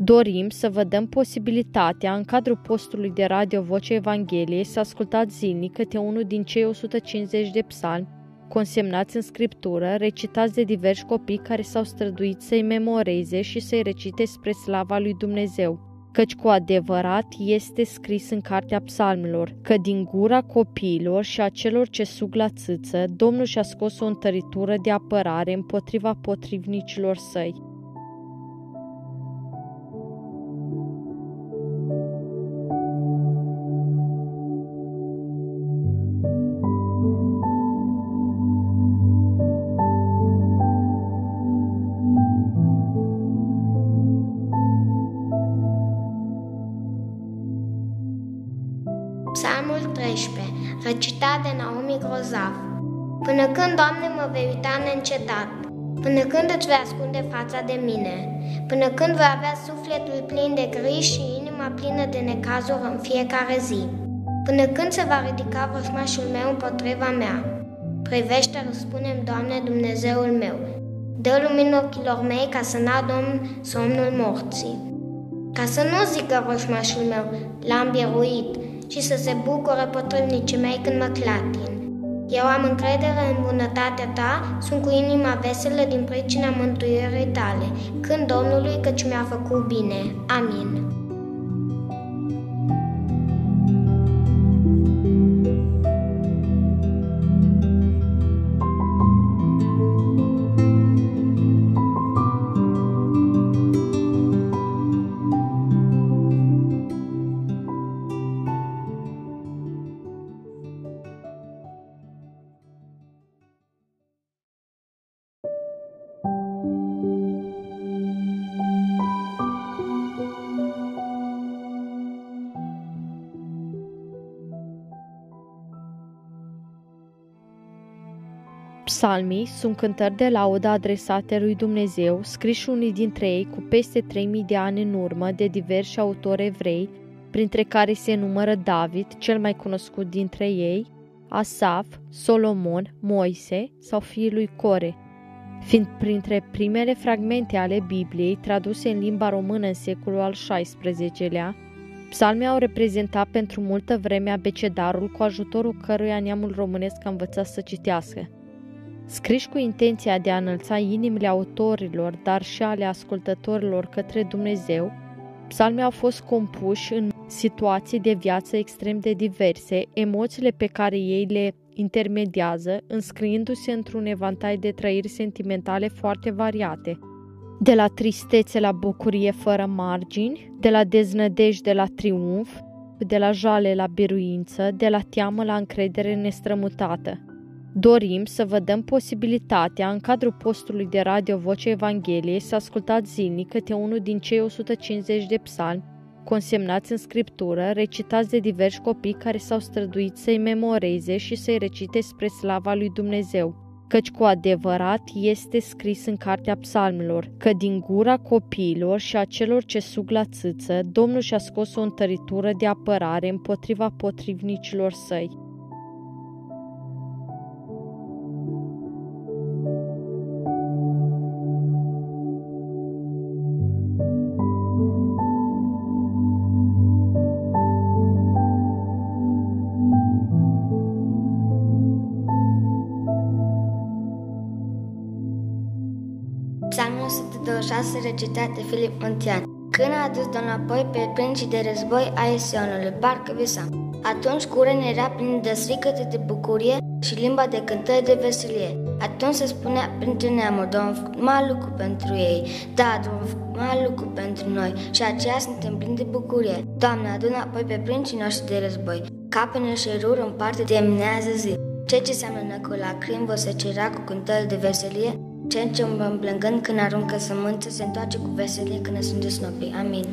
Dorim să vă dăm posibilitatea, în cadrul postului de radio Vocea Evangheliei, să ascultați zilnic câte unul din cei o sută cincizeci de psalmi consemnați în scriptură, recitați de diversi copii care s-au străduit să-i memoreze și să-i recite spre slava lui Dumnezeu, căci cu adevărat este scris în cartea psalmilor, că din gura copiilor și a celor ce sug la țâță, Domnul și-a scos o întăritură de apărare împotriva potrivnicilor săi. Recitat de Naomi Grozav. Până când, Doamne, mă vei uita neîncetat? Până când îți vei ascunde fața de mine? Până când voi avea sufletul plin de griji și inima inima plină de necazuri în fiecare zi, până când se va ridica vrăjmașul meu împotriva mea. Privește, răspune-mi, Doamne, Dumnezeul meu, dă lumină ochilor mei ca să n-adorm somnul morții, ca să nu zică vrăjmașul meu, l-am biruit, și să se bucure potrivnicii mei când mă clatin. Eu am încredere în bunătatea ta, sunt cu inima veselă din pricina mântuirii tale, când Domnului, căci mi-a făcut bine. Amin. Psalmii sunt cântări de laudă adresate lui Dumnezeu, scriși unii dintre ei cu peste trei mii de ani în urmă de diversi autori evrei, printre care se numără David, cel mai cunoscut dintre ei, Asaf, Solomon, Moise sau fiii lui Core, fiind printre primele fragmente ale Bibliei traduse în limba română în secolul al șaisprezecelea, Psalmii au reprezentat pentru multă vreme abecedarul cu ajutorul căruia neamul românesc a învățat să citească. Scriși cu intenția de a înălța inimile autorilor, dar și ale ascultătorilor către Dumnezeu, psalmii au fost compuși în situații de viață extrem de diverse, emoțiile pe care ei le intermediază, înscriindu-se într-un evantai de trăiri sentimentale foarte variate, de la tristețe la bucurie fără margini, de la deznădejde la triumf, de la jale la biruință, de la teamă la încredere nestrămutată. Dorim să vă dăm posibilitatea, în cadrul postului de radio Vocea Evangheliei, să ascultați zilnic câte unul din cei o sută cincizeci de psalmi consemnați în scriptură, recitați de diversi copii care s-au străduit să-i memoreze și să-i recite spre slava lui Dumnezeu, căci cu adevărat este scris în Cartea Psalmilor, că din gura copiilor și a celor ce sug la țâță, Domnul și-a scos o întăritură de apărare împotriva potrivnicilor săi. o sută douăzeci și șase, recitat de Filip Muntian. Când a adus Domnul apoi pe prinții de război a Esionului, parcă visam. Atunci gura era plină de strigăte de bucurie și limba de cântări de veselie. Atunci se spunea printre neamuri, Domnul a făcut mare lucru pentru ei, da, Domnul a făcut mare lucru pentru noi și aceea suntem plini de bucurie. Doamne, adună apoi pe prinții noștri de război, capene și ruri în parte de eminează zi. Ceea ce seamănă cu lacrimi vor se cera cu cântări de veselie, cel ce îmblângând când aruncă sămânță se întoarce cu veselie când sunt snopii. Amin.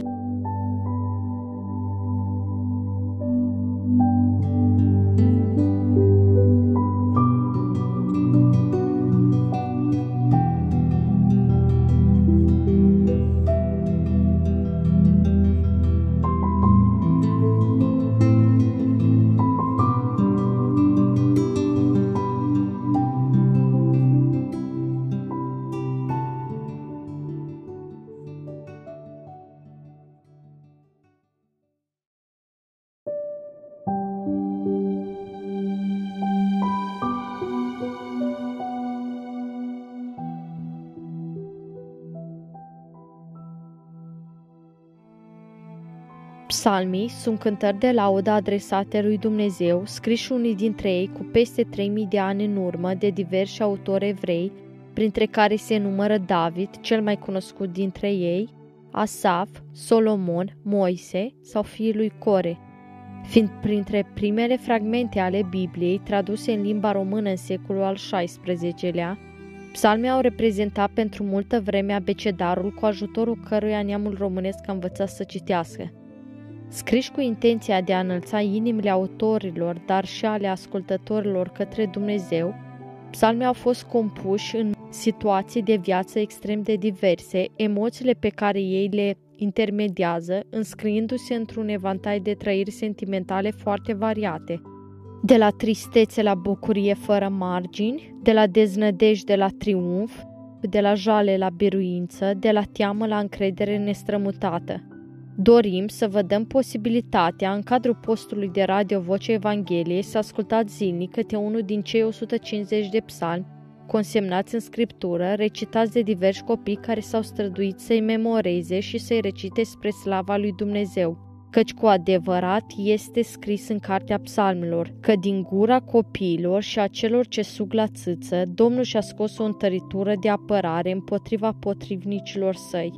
Psalmii sunt cântări de laudă adresate lui Dumnezeu, scriși unii dintre ei cu peste trei mii de ani în urmă de diversi autori evrei, printre care se numără David, cel mai cunoscut dintre ei, Asaf, Solomon, Moise sau fiii lui Core, fiind printre primele fragmente ale Bibliei traduse în limba română în secolul al șaisprezecelea, psalmii au reprezentat pentru multă vreme abecedarul cu ajutorul căruia neamul românesc a învățat să citească. Scriși cu intenția de a înălța inimile autorilor, dar și ale ascultătorilor către Dumnezeu, psalmii au fost compuși în situații de viață extrem de diverse, emoțiile pe care ei le intermediază, înscriindu-se într-un evantai de trăiri sentimentale foarte variate, de la tristețe la bucurie fără margini, de la deznădejde la triumf, de la jale la biruință, de la teamă la încredere nestrămutată. Dorim să vă dăm posibilitatea, în cadrul postului de radio Vocea Evangheliei, să ascultați zilnic câte unul din cei o sută cincizeci de psalmi consemnați în scriptură, recitați de diversi copii care s-au străduit să-i memoreze și să-i recite spre slava lui Dumnezeu, căci cu adevărat este scris în cartea psalmilor, că din gura copiilor și a celor ce sug la țâță, Domnul și-a scos o întăritură de apărare împotriva potrivnicilor săi.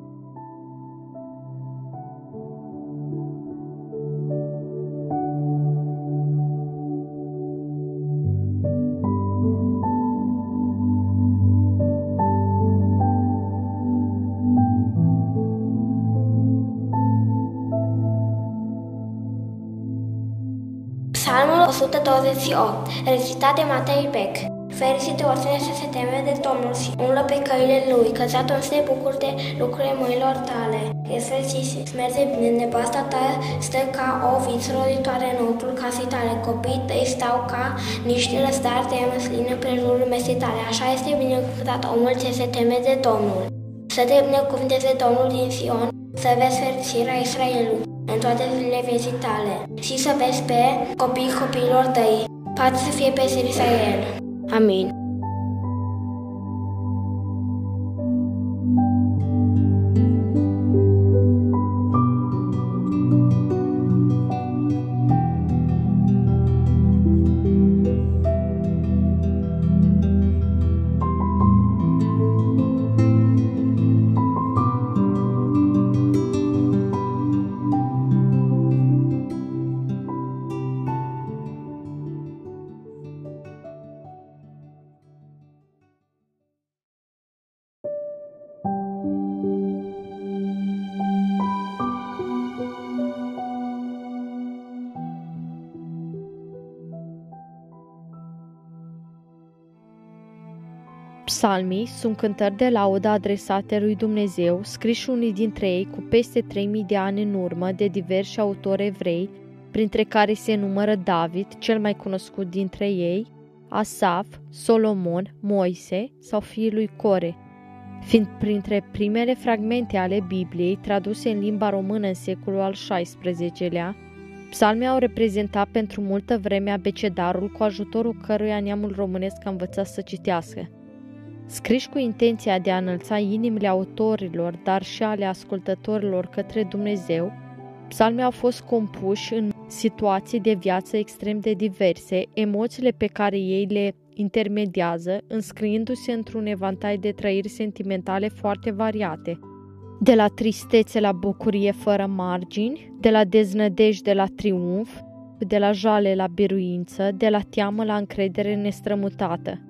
o sută douăzeci și opt. Recitat de Matei Bec. Fericit de oricine să se teme de Domnul și umblă pe căile Lui, căci atunci se bucură de lucrurile mâinilor tale. Ești fericit și merge bine, nevasta ta stă ca o viță roditoare în ochiul casei tale, copiii tăi stau ca niște lăstari de măsline prejurul mesei tale. Așa este binecuvântat omul ce se teme de Domnul. Să te binecuvânteze Domnul din Sion, să vezi fericirea Israelului în toate zilele vieții tale și să vezi pe copiii copiilor tăi. Pace să fie pe Israel. Amin. Psalmii sunt cântări de laudă adresate lui Dumnezeu, scriși unii dintre ei cu peste trei mii de ani în urmă de diversi autori evrei, printre care se numără David, cel mai cunoscut dintre ei, Asaf, Solomon, Moise sau fiii lui Core. Fiind printre primele fragmente ale Bibliei traduse în limba română în secolul al șaisprezecelea, psalmii au reprezentat pentru multă vreme abecedarul cu ajutorul căruia neamul românesc a învățat să citească. Scriși cu intenția de a înălța inimile autorilor, dar și ale ascultătorilor către Dumnezeu, psalmii au fost compuși în situații de viață extrem de diverse, emoțiile pe care ei le intermediază, înscriindu-se într-un evantai de trăiri sentimentale foarte variate, de la tristețe la bucurie fără margini, de la deznădejde la triumf, de la jale la biruință, de la teamă la încredere nestrămutată.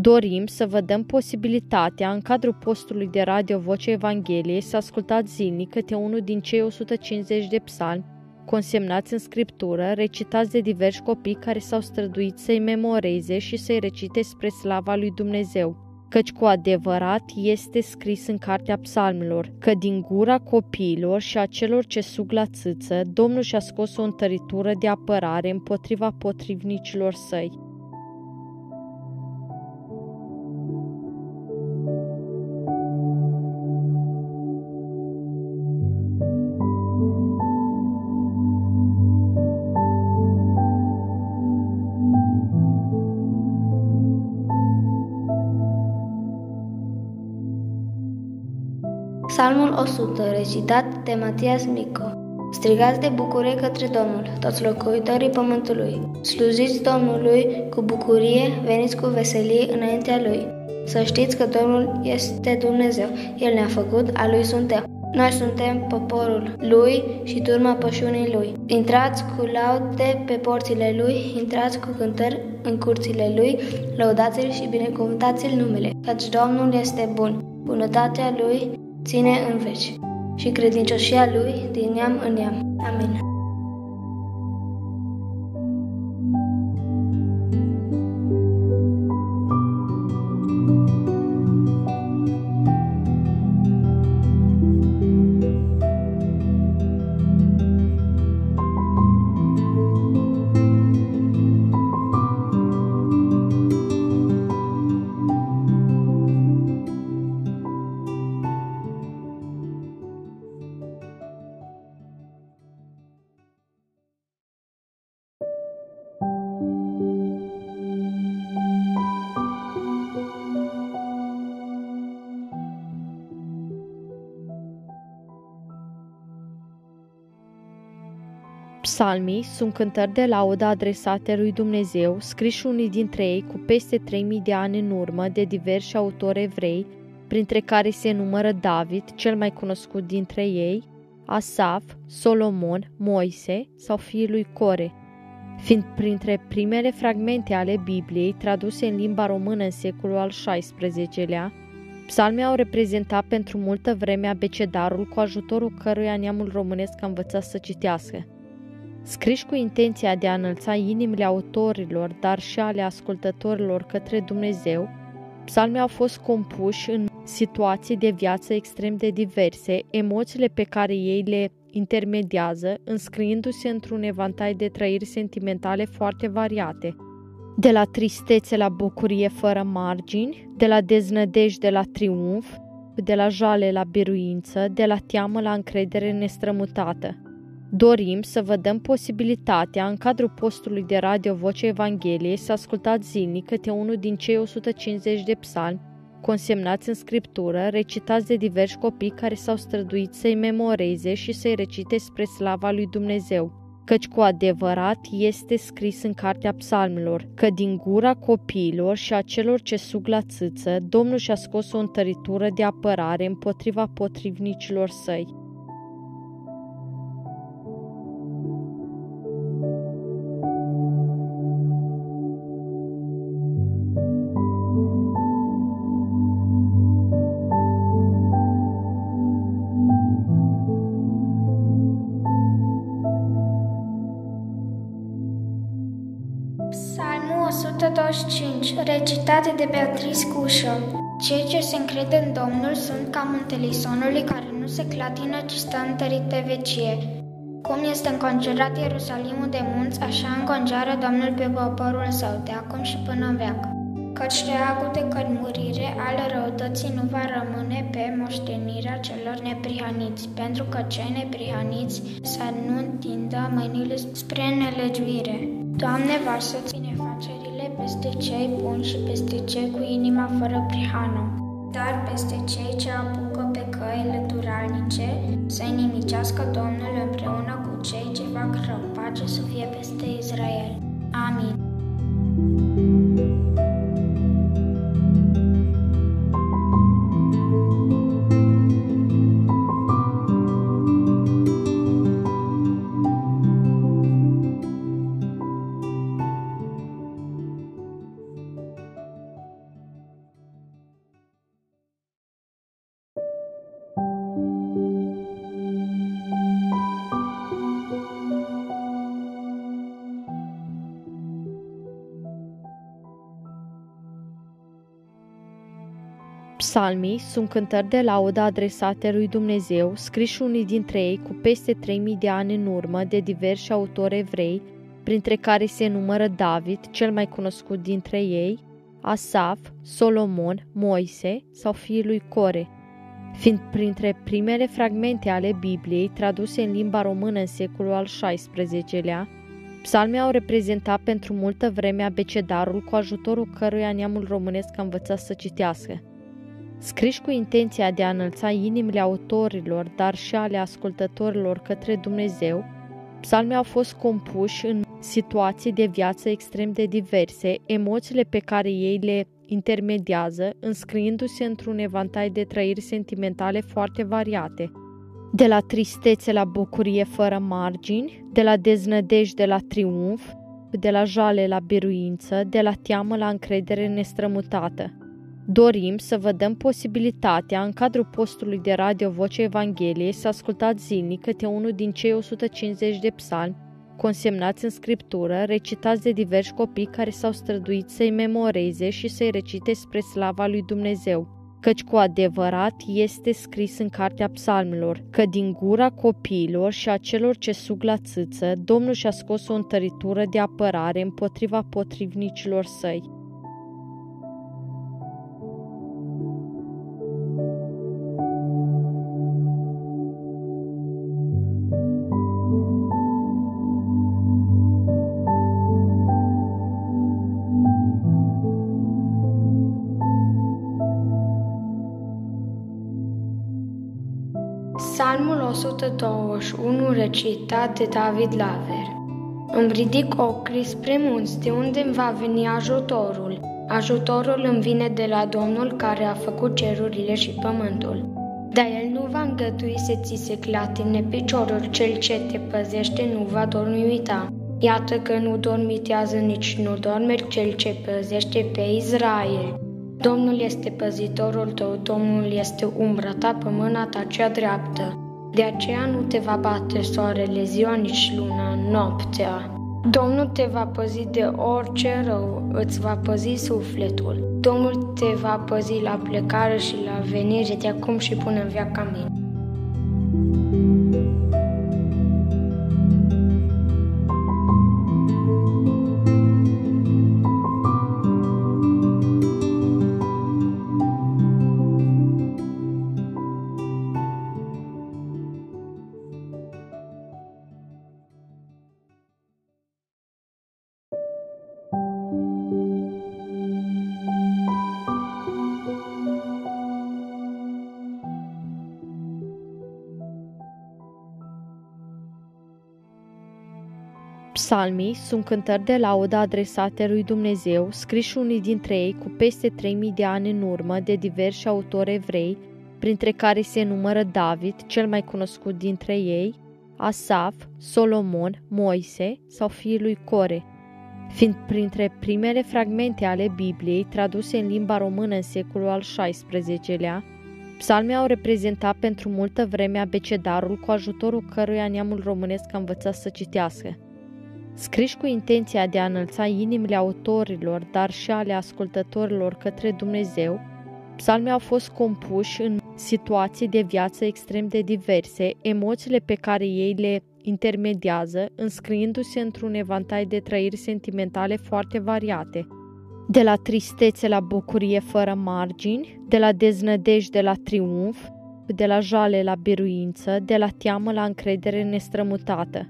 Dorim să vă dăm posibilitatea, în cadrul postului de radio Vocea Evangheliei, să ascultați zilnic câte unul din cei o sută cincizeci de psalmi consemnați în scriptură, recitați de diversi copii care s-au străduit să-i memoreze și să-i recite spre slava lui Dumnezeu, căci cu adevărat este scris în cartea psalmilor, că din gura copiilor și a celor ce sug la țâță, Domnul și-a scos o întăritură de apărare împotriva potrivnicilor săi. Psalmul o sută, recitat de Matias Mico. Strigați de bucurie către Domnul, toți locuitorii pământului. Slujiți Domnului cu bucurie, veniți cu veselie înaintea Lui. Să știți că Domnul este Dumnezeu, El ne-a făcut, a Lui suntem. Noi suntem poporul Lui și turma pășunii Lui. Intrați cu laude pe porțile Lui, intrați cu cântări în curțile Lui, lăudați-L și binecuvântați-L numele, căci Domnul este bun, bunătatea Lui ține în veci și credincioșia Lui din neam în neam. Amin. Psalmii sunt cântări de laudă adresate lui Dumnezeu, scriși unii dintre ei cu peste trei mii de ani în urmă de diversi autori evrei, printre care se numără David, cel mai cunoscut dintre ei, Asaf, Solomon, Moise sau fiii lui Core. Fiind printre primele fragmente ale Bibliei traduse în limba română în secolul al șaisprezecelea, psalmii au reprezentat pentru multă vreme abecedarul cu ajutorul căruia neamul românesc a învățat să citească. Scriși cu intenția de a înălța inimile autorilor, dar și ale ascultătorilor către Dumnezeu, psalmii au fost compuși în situații de viață extrem de diverse, emoțiile pe care ei le intermediază, înscriindu-se într-un evantai de trăiri sentimentale foarte variate, de la tristețe la bucurie fără margini, de la deznădejde la triumf, de la jale la biruință, de la teamă la încredere nestrămutată. Dorim să vă dăm posibilitatea, în cadrul postului de radio Vocea Evangheliei, să ascultați zilnic câte unul din cei o sută cincizeci de psalmi consemnați în scriptură, recitați de diversi copii care s-au străduit să-i memoreze și să-i recite spre slava lui Dumnezeu, căci cu adevărat este scris în cartea psalmilor, că din gura copiilor și a celor ce sug la țâță, Domnul și-a scos o întăritură de apărare împotriva potrivnicilor săi. o sută douăzeci și cinci. Recitate de Beatrice Cuşă. Cei ce se încred în Domnul sunt ca muntele Sonului, care nu se clatină, ci stă întărit de vecie. Cum este înconjurat Ierusalimul de munți, așa înconjoară Domnul pe poporul său, de acum și până în veac. Căci leagul de cădmurire ale răutății nu va rămâne pe moștenirea celor neprihaniți, pentru că cei neprihaniți să nu întindă mâinile spre nelegiuire. Doamne, varsă-ți binefacerii peste cei buni și peste cei cu inima fără prihană, dar peste cei ce apucă pe căile duralnice să-i nimicească Domnul împreună cu cei ce fac rău. Pace să fie peste Israel. Amin. Psalmii sunt cântări de laudă adresate lui Dumnezeu, scriși unii dintre ei cu peste trei mii de ani în urmă de diversi autori evrei, printre care se numără David, cel mai cunoscut dintre ei, Asaf, Solomon, Moise sau fiii lui Core. Fiind printre primele fragmente ale Bibliei traduse în limba română în secolul al șaisprezecelea, psalmii au reprezentat pentru multă vreme abecedarul cu ajutorul căruia neamul românesc a învățat să citească. Scriși cu intenția de a înălța inimile autorilor, dar și ale ascultătorilor către Dumnezeu, psalmii au fost compuși în situații de viață extrem de diverse, emoțiile pe care ei le intermediază, înscriindu-se într-un evantai de trăiri sentimentale foarte variate, de la tristețe la bucurie fără margini, de la deznădejde la triumf, de la jale la biruință, de la teamă la încredere nestrămutată. Dorim să vă dăm posibilitatea, în cadrul postului de radio Vocea Evangheliei, să ascultați zilnic câte unul din cei o sută cincizeci de psalmi consemnați în scriptură, recitați de diversi copii care s-au străduit să-i memoreze și să-i recite spre slava lui Dumnezeu, căci cu adevărat este scris în cartea psalmilor, că din gura copiilor și a celor ce sug la țâță, Domnul și-a scos o întăritură de apărare împotriva potrivnicilor săi. Psalmul o sută douăzeci și unu, recitat de David Laver. Îmi ridic ochii spre munți, de unde îmi va veni ajutorul. Ajutorul îmi vine de la Domnul, care a făcut cerurile și pământul. Dar El nu va îngădui să ți se clatine piciorul, cel ce te păzește nu va dormita. Iată că nu dormitează, nici nu dorme cel ce păzește pe Israel. Domnul este păzitorul tău, Domnul este umbra ta pe mâna ta cea dreaptă. De aceea nu te va bate soarele ziua, nici luna noaptea. Domnul te va păzi de orice rău, îți va păzi sufletul. Domnul te va păzi la plecare și la venire, de acum și până în veac. Amin. Psalmii sunt cântări de laudă adresate lui Dumnezeu, scriși unii dintre ei cu peste trei mii de ani în urmă de diversi autori evrei, printre care se numără David, cel mai cunoscut dintre ei, Asaf, Solomon, Moise sau fiii lui Core. Fiind printre primele fragmente ale Bibliei traduse în limba română în secolul al șaisprezecelea, psalmii au reprezentat pentru multă vreme abecedarul cu ajutorul căruia neamul românesc a învățat să citească. Scriși cu intenția de a înălța inimile autorilor, dar și ale ascultătorilor către Dumnezeu, psalmii au fost compuși în situații de viață extrem de diverse, emoțiile pe care ei le intermediază, înscriindu-se într-un evantai de trăiri sentimentale foarte variate, de la tristețe la bucurie fără margini, de la deznădejde la triumf, de la jale la biruință, de la teamă la încredere nestrămutată.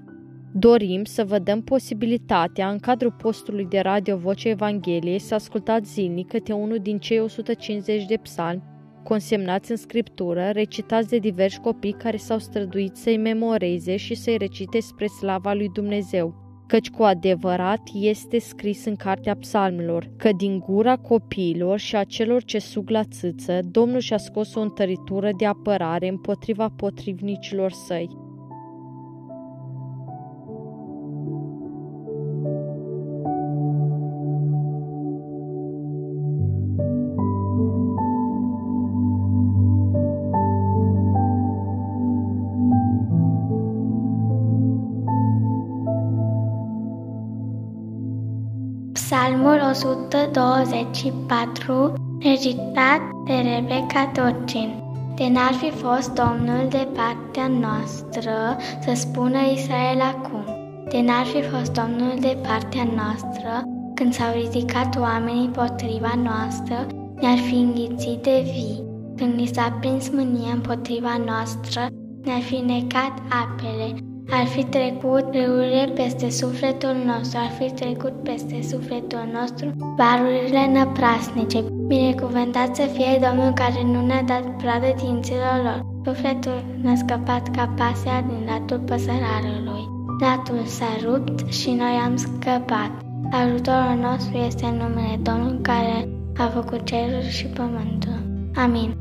Dorim să vă dăm posibilitatea, în cadrul postului de radio Vocea Evangheliei, să ascultați zilnic câte unul din cei o sută cincizeci de psalmi consemnați în scriptură, recitați de diversi copii care s-au străduit să-i memoreze și să-i recite spre slava lui Dumnezeu, căci cu adevărat este scris în cartea psalmilor, că din gura copiilor și a celor ce sug la țâță, Domnul și-a scos o întăritură de apărare împotriva potrivnicilor săi. Psalmul o sută douăzeci și patru, recitat de Rebeca Tocin. De n-ar fi fost Domnul de partea noastră, să spună Israel acum. De n-ar fi fost Domnul de partea noastră, când s-au ridicat oamenii împotriva noastră, ne-ar fi înghițit de vii. Când ni s-a prins mânia împotriva noastră, ne-ar fi necat apele. Ar fi trecut râurile peste sufletul nostru, ar fi trecut peste sufletul nostru valurile năprasnice. Binecuvântat să fie Domnul care nu ne-a dat pradă dinților lor. Sufletul ne-a scăpat ca pasărea din latul păsărarului. Latul s-a rupt și noi am scăpat. Ajutorul nostru este în numele Domnului care a făcut cerul și pământul. Amin.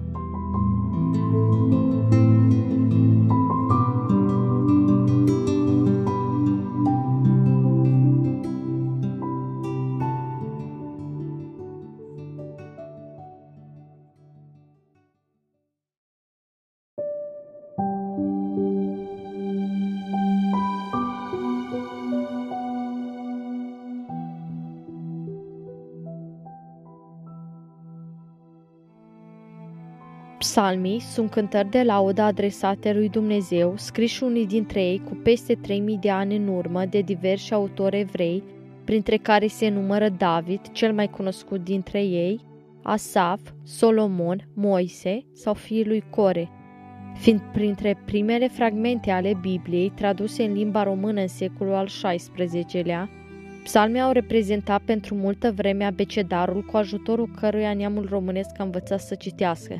Psalmii sunt cântări de laudă adresate lui Dumnezeu, scriși unii dintre ei cu peste trei mii de ani în urmă de diversi autori evrei, printre care se numără David, cel mai cunoscut dintre ei, Asaf, Solomon, Moise sau fiii lui Core. Fiind printre primele fragmente ale Bibliei traduse în limba română în secolul al șaisprezecelea, psalmii au reprezentat pentru multă vreme abecedarul cu ajutorul căruia neamul românesc a învățat să citească.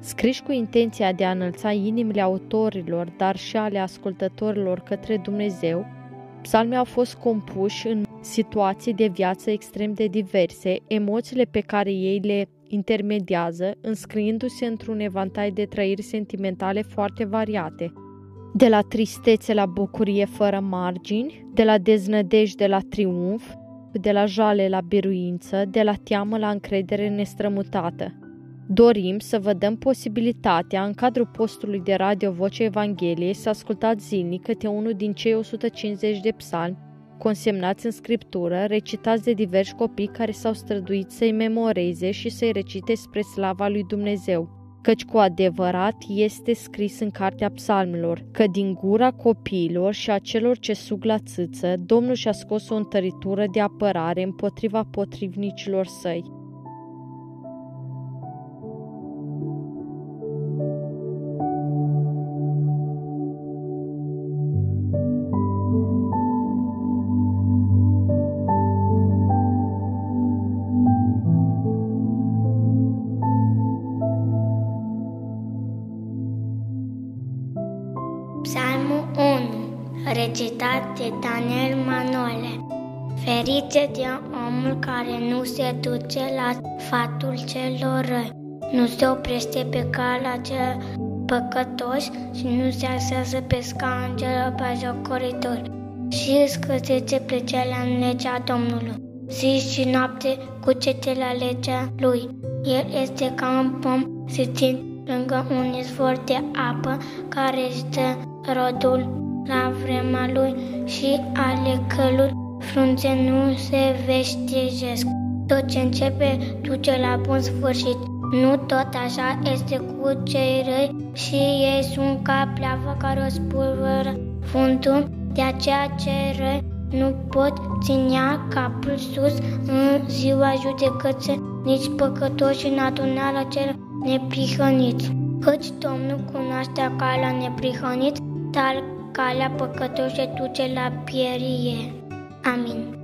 scriși cu intenția de a înălța inimile autorilor, dar și ale ascultătorilor către Dumnezeu, psalmii au fost compuși în situații de viață extrem de diverse, emoțiile pe care ei le intermediază, înscriindu-se într-un evantai de trăiri sentimentale foarte variate. De la tristețe la bucurie fără margini, de la deznădejde la triumf, de la jale la biruință, de la teamă la încredere nestrămutată. Dorim să vă dăm posibilitatea, în cadrul postului de radio Vocea Evangheliei, să ascultați zilnic câte unul din cei o sută cincizeci de psalmi consemnați în scriptură, recitați de diversi copii care s-au străduit să-i memoreze și să-i recite spre slava lui Dumnezeu, căci cu adevărat este scris în cartea psalmilor, că din gura copiilor și a celor ce sug la țâță, Domnul și-a scos o întăritură de apărare împotriva potrivnicilor săi. Recitat de Daniel Manole. Ferice de omul care nu se duce la sfatul celor răi, nu se oprește pe calea celor păcătoși și nu se așează pe scaunul celor batjocoritori, și își găsește plăcerea în legea Domnului. Zi și noapte cucete la legea lui. El este ca un pom sătit lângă un izvor de apă, care își dă rodul la vremea lui și ale călor frunze nu se veștejesc. Tot ce începe duce la bun sfârșit. Nu tot așa este cu cei răi, și ei sunt ca pleava care o spulveră fundul. De aceea cei răi nu pot ținea capul sus în ziua judecății, nici păcătoși în adunarea celor neprihăniți. Căci Domnul cunoaște calea neprihăniți, dar calea păcătoșe duce la pierie. Amin.